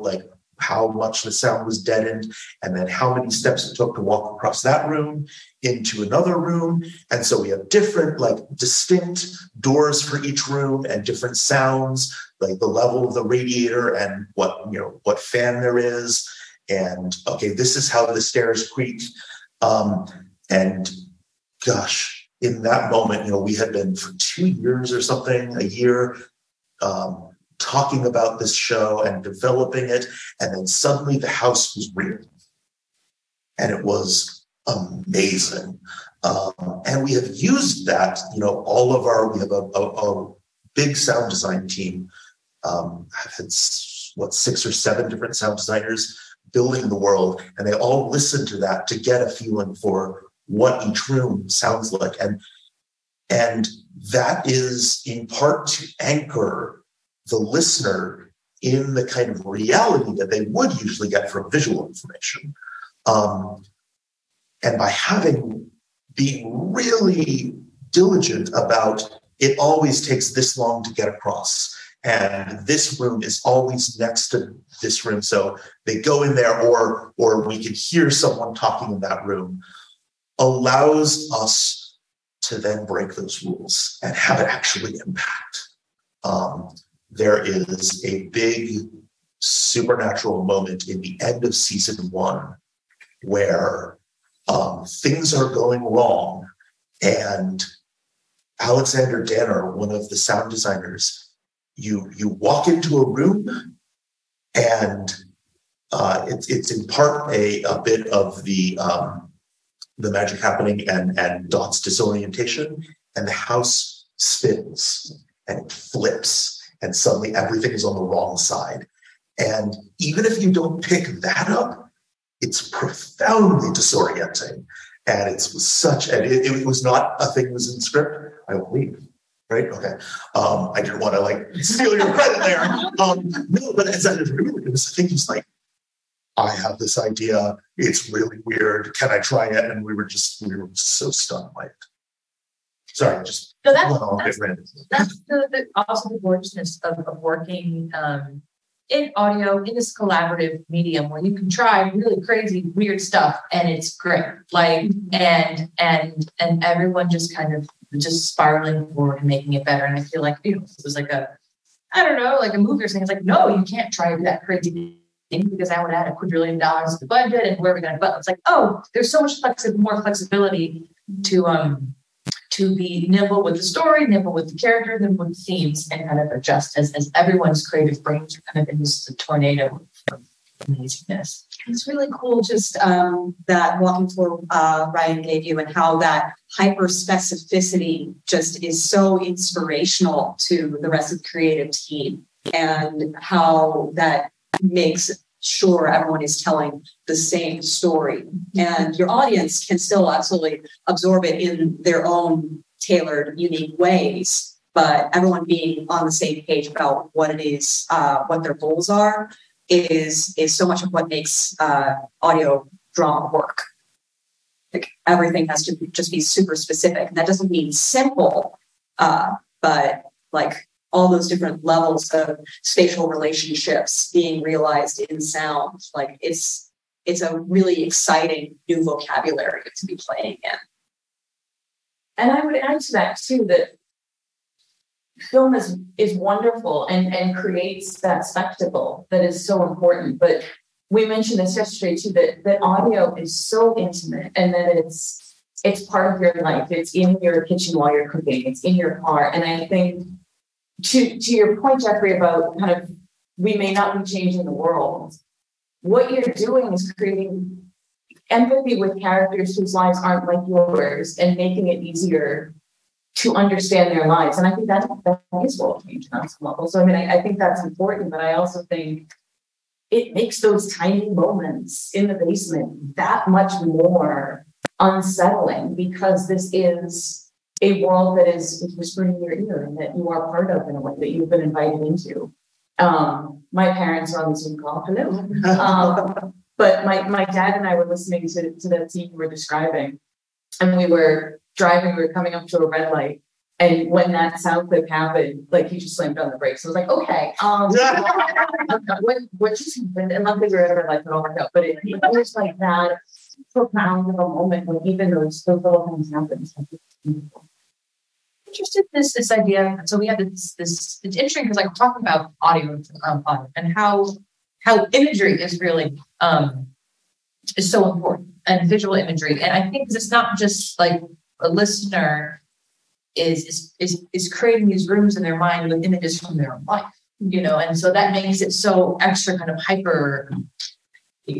much the sound was deadened, and then how many steps it took to walk across that room into another room. And so we have different, distinct doors for each room and different sounds, like the level of the radiator and what fan there is. And okay, this is how the stairs creak. And gosh, in that moment, we had been for 2 years or something, a year, talking about this show and developing it. And then suddenly the house was real. And it was amazing. And we have used that, we have a big sound design team. I've had 6 or 7 different sound designers building the world. And they all listen to that to get a feeling for what each room sounds like. And that is in part to anchor the listener in the kind of reality that they would usually get from visual information. And by being really diligent about it always takes this long to get across, and this room is always next to this room. So they go in there or we can hear someone talking in that room, allows us to then break those rules and have it actually impact. There is a big supernatural moment in the end of season one where things are going wrong, and Alexander Danner, one of the sound designers, you walk into a room, and it's in part a bit of the magic happening and Dot's disorientation, and the house spins and it flips, and suddenly everything is on the wrong side. And even if you don't pick that up, it's profoundly disorienting. And it was not a thing that was in script. I will leave, right? Okay. I didn't want to steal your credit there. No, but as I remember, it was, I think he's like, I have this idea. It's really weird. Can I try it? And we were just so stunned by it. Sorry, just. No, that's also the gorgeousness of working in audio, in this collaborative medium where you can try really crazy, weird stuff, and it's great. And everyone just kind of just spiraling forward and making it better. And I feel like, it was like a movie or something. It's like, no, you can't try that crazy thing because that would add $250 million to the budget, and where are we going to budget? It's like, oh, there's so much more flexibility to be nimble with the story, nimble with the character, nimble with the themes, and kind of adjust as everyone's creative brains are kind of in this tornado of amazingness. It's really cool just that walking tour Ryan gave you, and how that hyper-specificity just is so inspirational to the rest of the creative team, and how that makes sure everyone is telling the same story, and your audience can still absolutely absorb it in their own tailored, unique ways, but everyone being on the same page about what it is, what their goals are, is so much of what makes audio drama work. Like, everything has to just be super specific, and that doesn't mean simple, but all those different levels of spatial relationships being realized in sound. It's a really exciting new vocabulary to be playing in. And I would add to that too, that film is wonderful and creates that spectacle that is so important. But we mentioned this yesterday too, that audio is so intimate, and that it's part of your life. It's in your kitchen while you're cooking. It's in your car. And I think, to your point, Jeffrey, about kind of, we may not be changing the world. What you're doing is creating empathy with characters whose lives aren't like yours, and making it easier to understand their lives. And I think that is world changing on some level. So, I think that's important, but I also think it makes those tiny moments in the basement that much more unsettling, because this is a world that is whispering in your ear, and that you are part of in a way that you've been invited into. My parents are on the Zoom call. Hello. But my dad and I were listening to that scene you were describing, and we were driving, we were coming up to a red light, and when that sound clip happened, he just slammed on the brakes. I was like, okay, what just happened? And luckily we were at a red light, it all worked out. But it was like that profound of a moment when even those little things happen. Interested in this idea. So we had this it's interesting because we're talking about audio and how imagery is really is so important, and visual imagery. And I think it's not just a listener is creating these rooms in their mind with images from their own life, and so that makes it so extra kind of hyper, I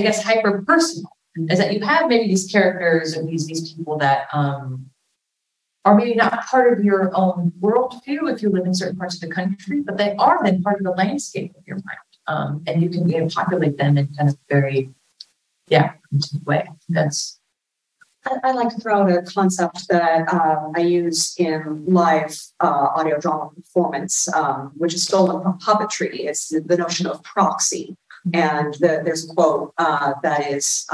guess hyper personal. Is that you have maybe these characters and these people that are maybe not part of your own worldview if you live in certain parts of the country, but they are then part of the landscape of your mind, and you can populate them in kind of very way. That's. I like to throw out a concept that I use in live audio drama performance, which is stolen from puppetry. It's the notion of proxy. And there's a quote that is,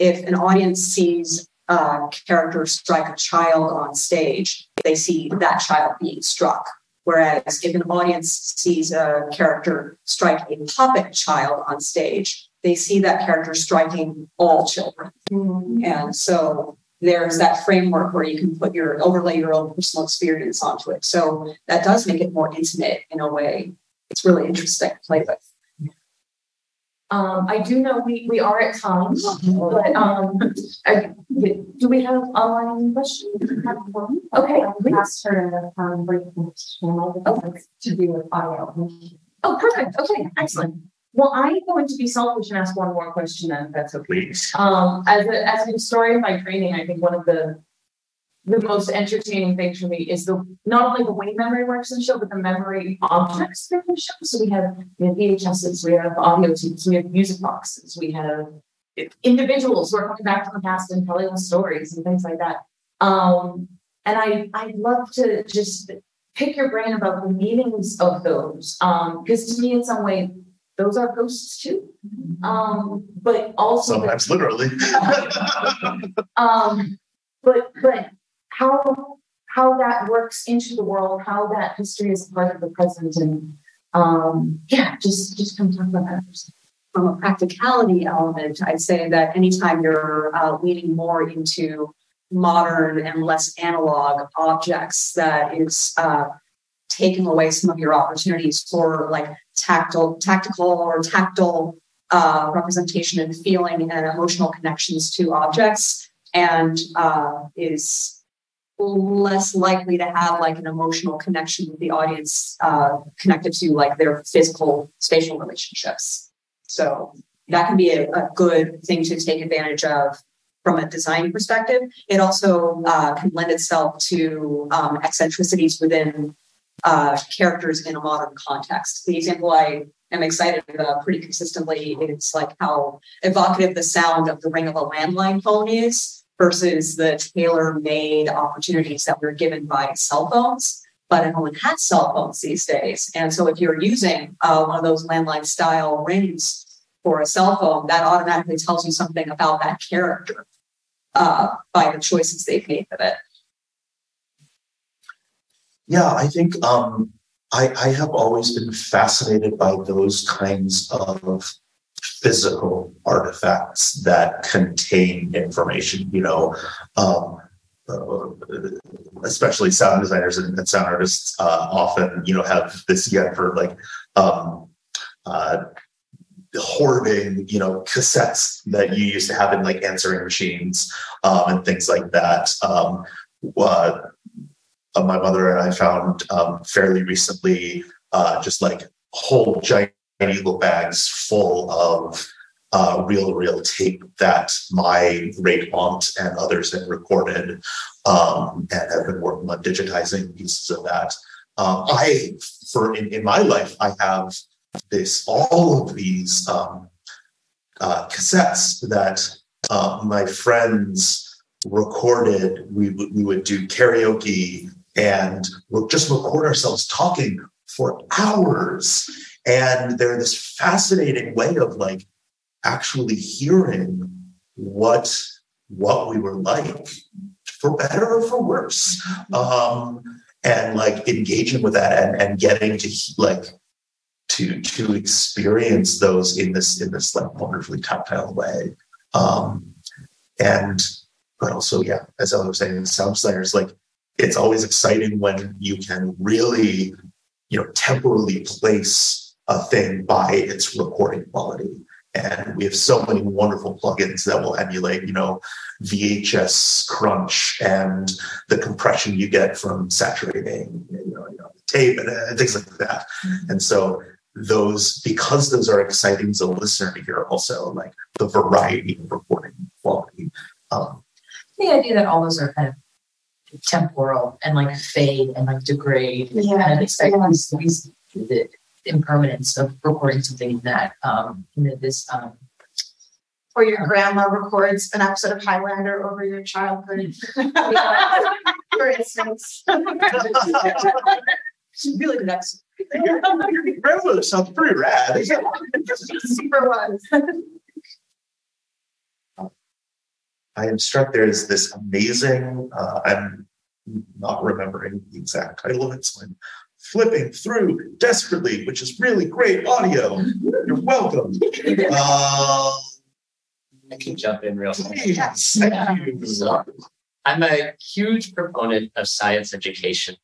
if an audience sees a character strike a child on stage, they see that child being struck. Whereas if an audience sees a character strike a puppet child on stage, they see that character striking all children. Mm-hmm. And so there's that framework where you can put your overlay your own personal experience onto it. So that does make it more intimate in a way. It's really interesting to play with. I do know we are at time, but do we have online questions? Okay. We asked her to do with audio. Oh, perfect. Okay, excellent. Well, I'm going to be selfish and ask one more question then, if that's okay. Please. As a historian by training, I think one of the most entertaining things for me is not only the way memory works in the show, but the memory objects in the show. So we have VHSs, we have audio tapes, we have music boxes, we have individuals who are coming back from the past and telling us stories and things like that. And I'd love to just pick your brain about the meanings of those, because to me, in some way, those are ghosts too, but also sometimes literally. But how that works into the world, how that history is part of the present, and just come talk about that. From a practicality element, I'd say that anytime you're leaning more into modern and less analog objects, that is taking away some of your opportunities for like tactile representation and feeling and emotional connections to objects, and is less likely to have like an emotional connection with the audience connected to like their physical spatial relationships. So that can be a good thing to take advantage of from a design perspective. It also can lend itself to eccentricities within characters in a modern context. The example I am excited about pretty consistently is like how evocative the sound of the ring of a landline phone is versus the tailor-made opportunities that were given by cell phones. But everyone has cell phones these days, and so if you're using one of those landline-style rings for a cell phone, that automatically tells you something about that character by the choices they've made with it. Yeah, I think I have always been fascinated by those kinds of physical artifacts that contain information, you know, especially sound designers and sound artists often, you know, have this yet for like hoarding, you know, cassettes that you used to have in like answering machines and things like that. My mother and I found fairly recently just like whole giant eagle bags full of reel-to-reel tape that my great aunt and others had recorded and have been working on digitizing pieces of that. In my life, I have all of these cassettes that my friends recorded. We would do karaoke and we'll just record ourselves talking for hours. And they're this fascinating way of like actually hearing what we were like, for better or for worse. And like engaging with that and getting to like to experience those in this like wonderfully tactile way. But also, yeah, as Ellie was saying, sound designers, like it's always exciting when you can really, you know, temporally place a thing by its recording quality. And we have so many wonderful plugins that will emulate, you know, VHS crunch and the compression you get from saturating, you know tape and things like that. And so because those are exciting as a listener to hear, also like the variety of recording quality. The idea that all those are kind of temporal and like fade and like degrade, and kind of expect the impermanence of recording something that or your grandma records an episode of Highlander over your childhood, for instance. She'd be like an episode. Your grandma sounds pretty rad. Super was. I am struck. There is this amazing, I'm not remembering the exact title of it, so I'm flipping through desperately, which is really great audio. You're welcome. I can jump in real quick. Yes. So, I'm a huge proponent of science education.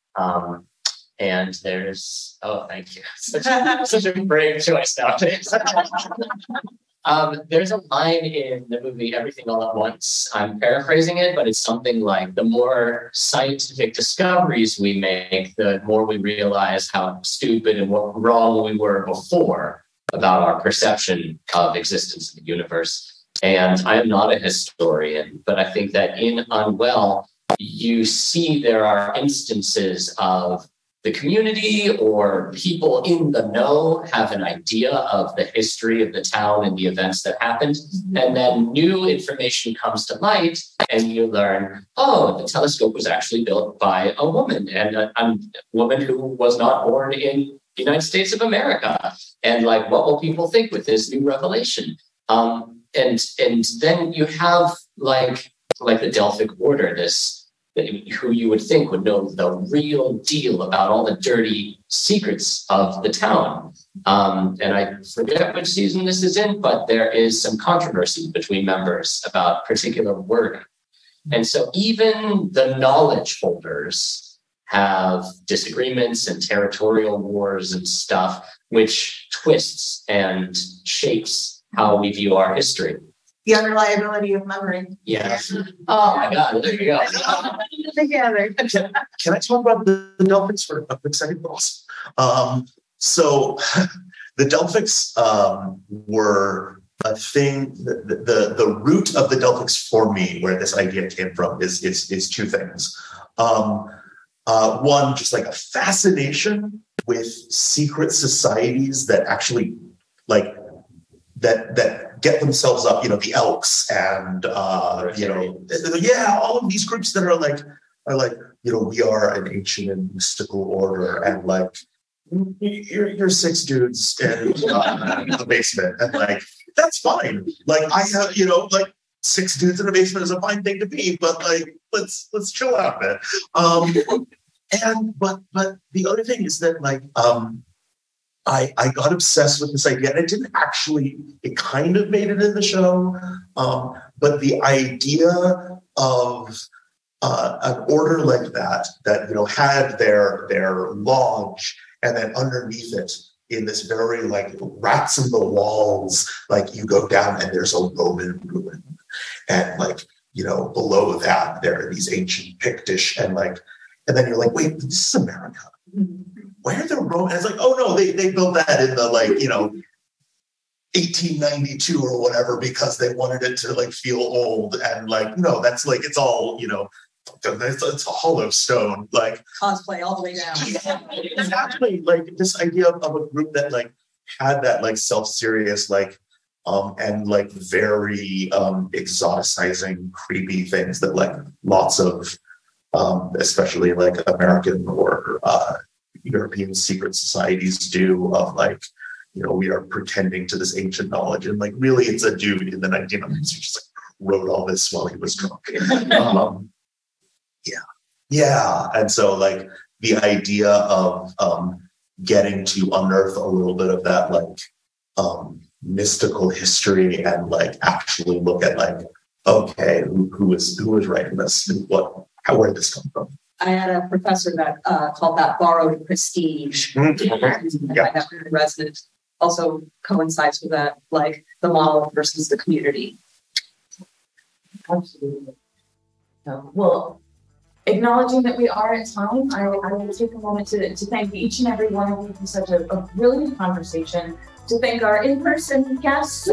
And there's, oh, thank you. Such a brave choice nowadays. There's a line in the movie, Everything All at Once. I'm paraphrasing it, but it's something like, the more scientific discoveries we make, the more we realize how stupid and what wrong we were before about our perception of existence in the universe. And I am not a historian, but I think that in Unwell, you see there are instances of the community or people in the know have an idea of the history of the town and the events that happened. And then new information comes to light and you learn, oh, the telescope was actually built by a woman, and a woman who was not born in the United States of America. And like, what will people think with this new revelation? And then you have like the Delphic Order, this who you would think would know the real deal about all the dirty secrets of the town. And I forget which season this is in, but there is some controversy between members about particular wording. And so even the knowledge holders have disagreements and territorial wars and stuff, which twists and shapes how we view our history. The unreliability of memory. Yes. Oh my God, there you go. Together. Can I talk about the Delphics for a quick second? So the Delphics were a thing, the root of the Delphics for me, where this idea came from, is two things. One, just like a fascination with secret societies that actually like that get themselves up, you know, the Elks and, you know, yeah, all of these groups that are like, you know, we are an ancient and mystical order, and like, you're six dudes and in the basement, and like, that's fine. Like, I have, you know, like, six dudes in a basement is a fine thing to be, but like, let's chill out a bit. But the other thing is that like, I got obsessed with this idea, and it kind of made it in the show, but the idea of an order like that, you know, had their lodge, and then underneath it, in this very, like, rats in the walls, like, you go down and there's a Roman ruin, and, like, you know, below that, there are these ancient Pictish, and, like, and then you're like, wait, this is America. Where the Roman? It's like, oh no, they built that in the, like, you know, 1892 or whatever, because they wanted it to like feel old, and like, no, that's like, it's all, you know, it's a hollow stone, like cosplay all the way down. Exactly, like this idea of a group that like had that like self-serious like and like very exoticizing, creepy things that like lots of especially like American or European secret societies do, of like, you know, we are pretending to this ancient knowledge, and like really it's a dude in the 1900s who just like wrote all this while he was drunk. Yeah. And so like the idea of getting to unearth a little bit of that like mystical history, and like actually look at like, okay, who is writing this, and where did this come from? I had a professor that called that borrowed prestige. Mm-hmm. Yeah. That resident also coincides with that, like the model versus the community. Absolutely. So, well, acknowledging that we are at time, I will take a moment to thank each and every one of you for such a brilliant conversation, to thank our in-person guests.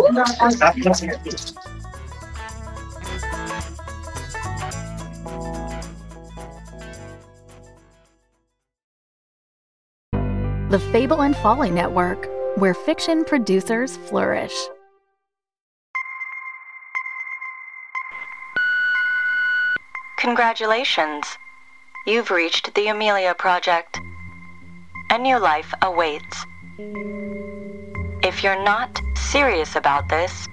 The Fable and Folly Network, where fiction producers flourish. Congratulations. You've reached the Amelia Project. A new life awaits. If you're not serious about this,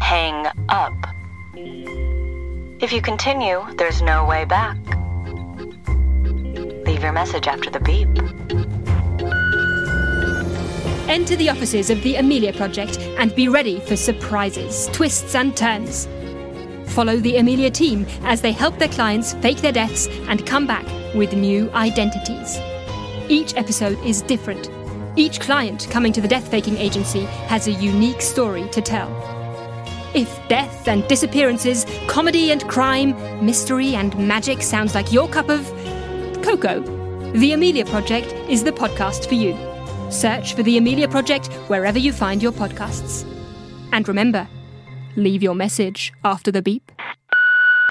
hang up. If you continue, there's no way back. Leave your message after the beep. enter the offices of the Amelia Project and be ready for surprises, twists and turns. Follow the Amelia team as they help their clients fake their deaths and come back with new identities. Each episode is different. Each client coming to the death-faking agency has a unique story to tell. If death and disappearances, comedy and crime, mystery and magic sounds like your cup of cocoa, The Amelia Project is the podcast for you. Search for The Amelia Project wherever you find your podcasts. And remember, leave your message after the beep.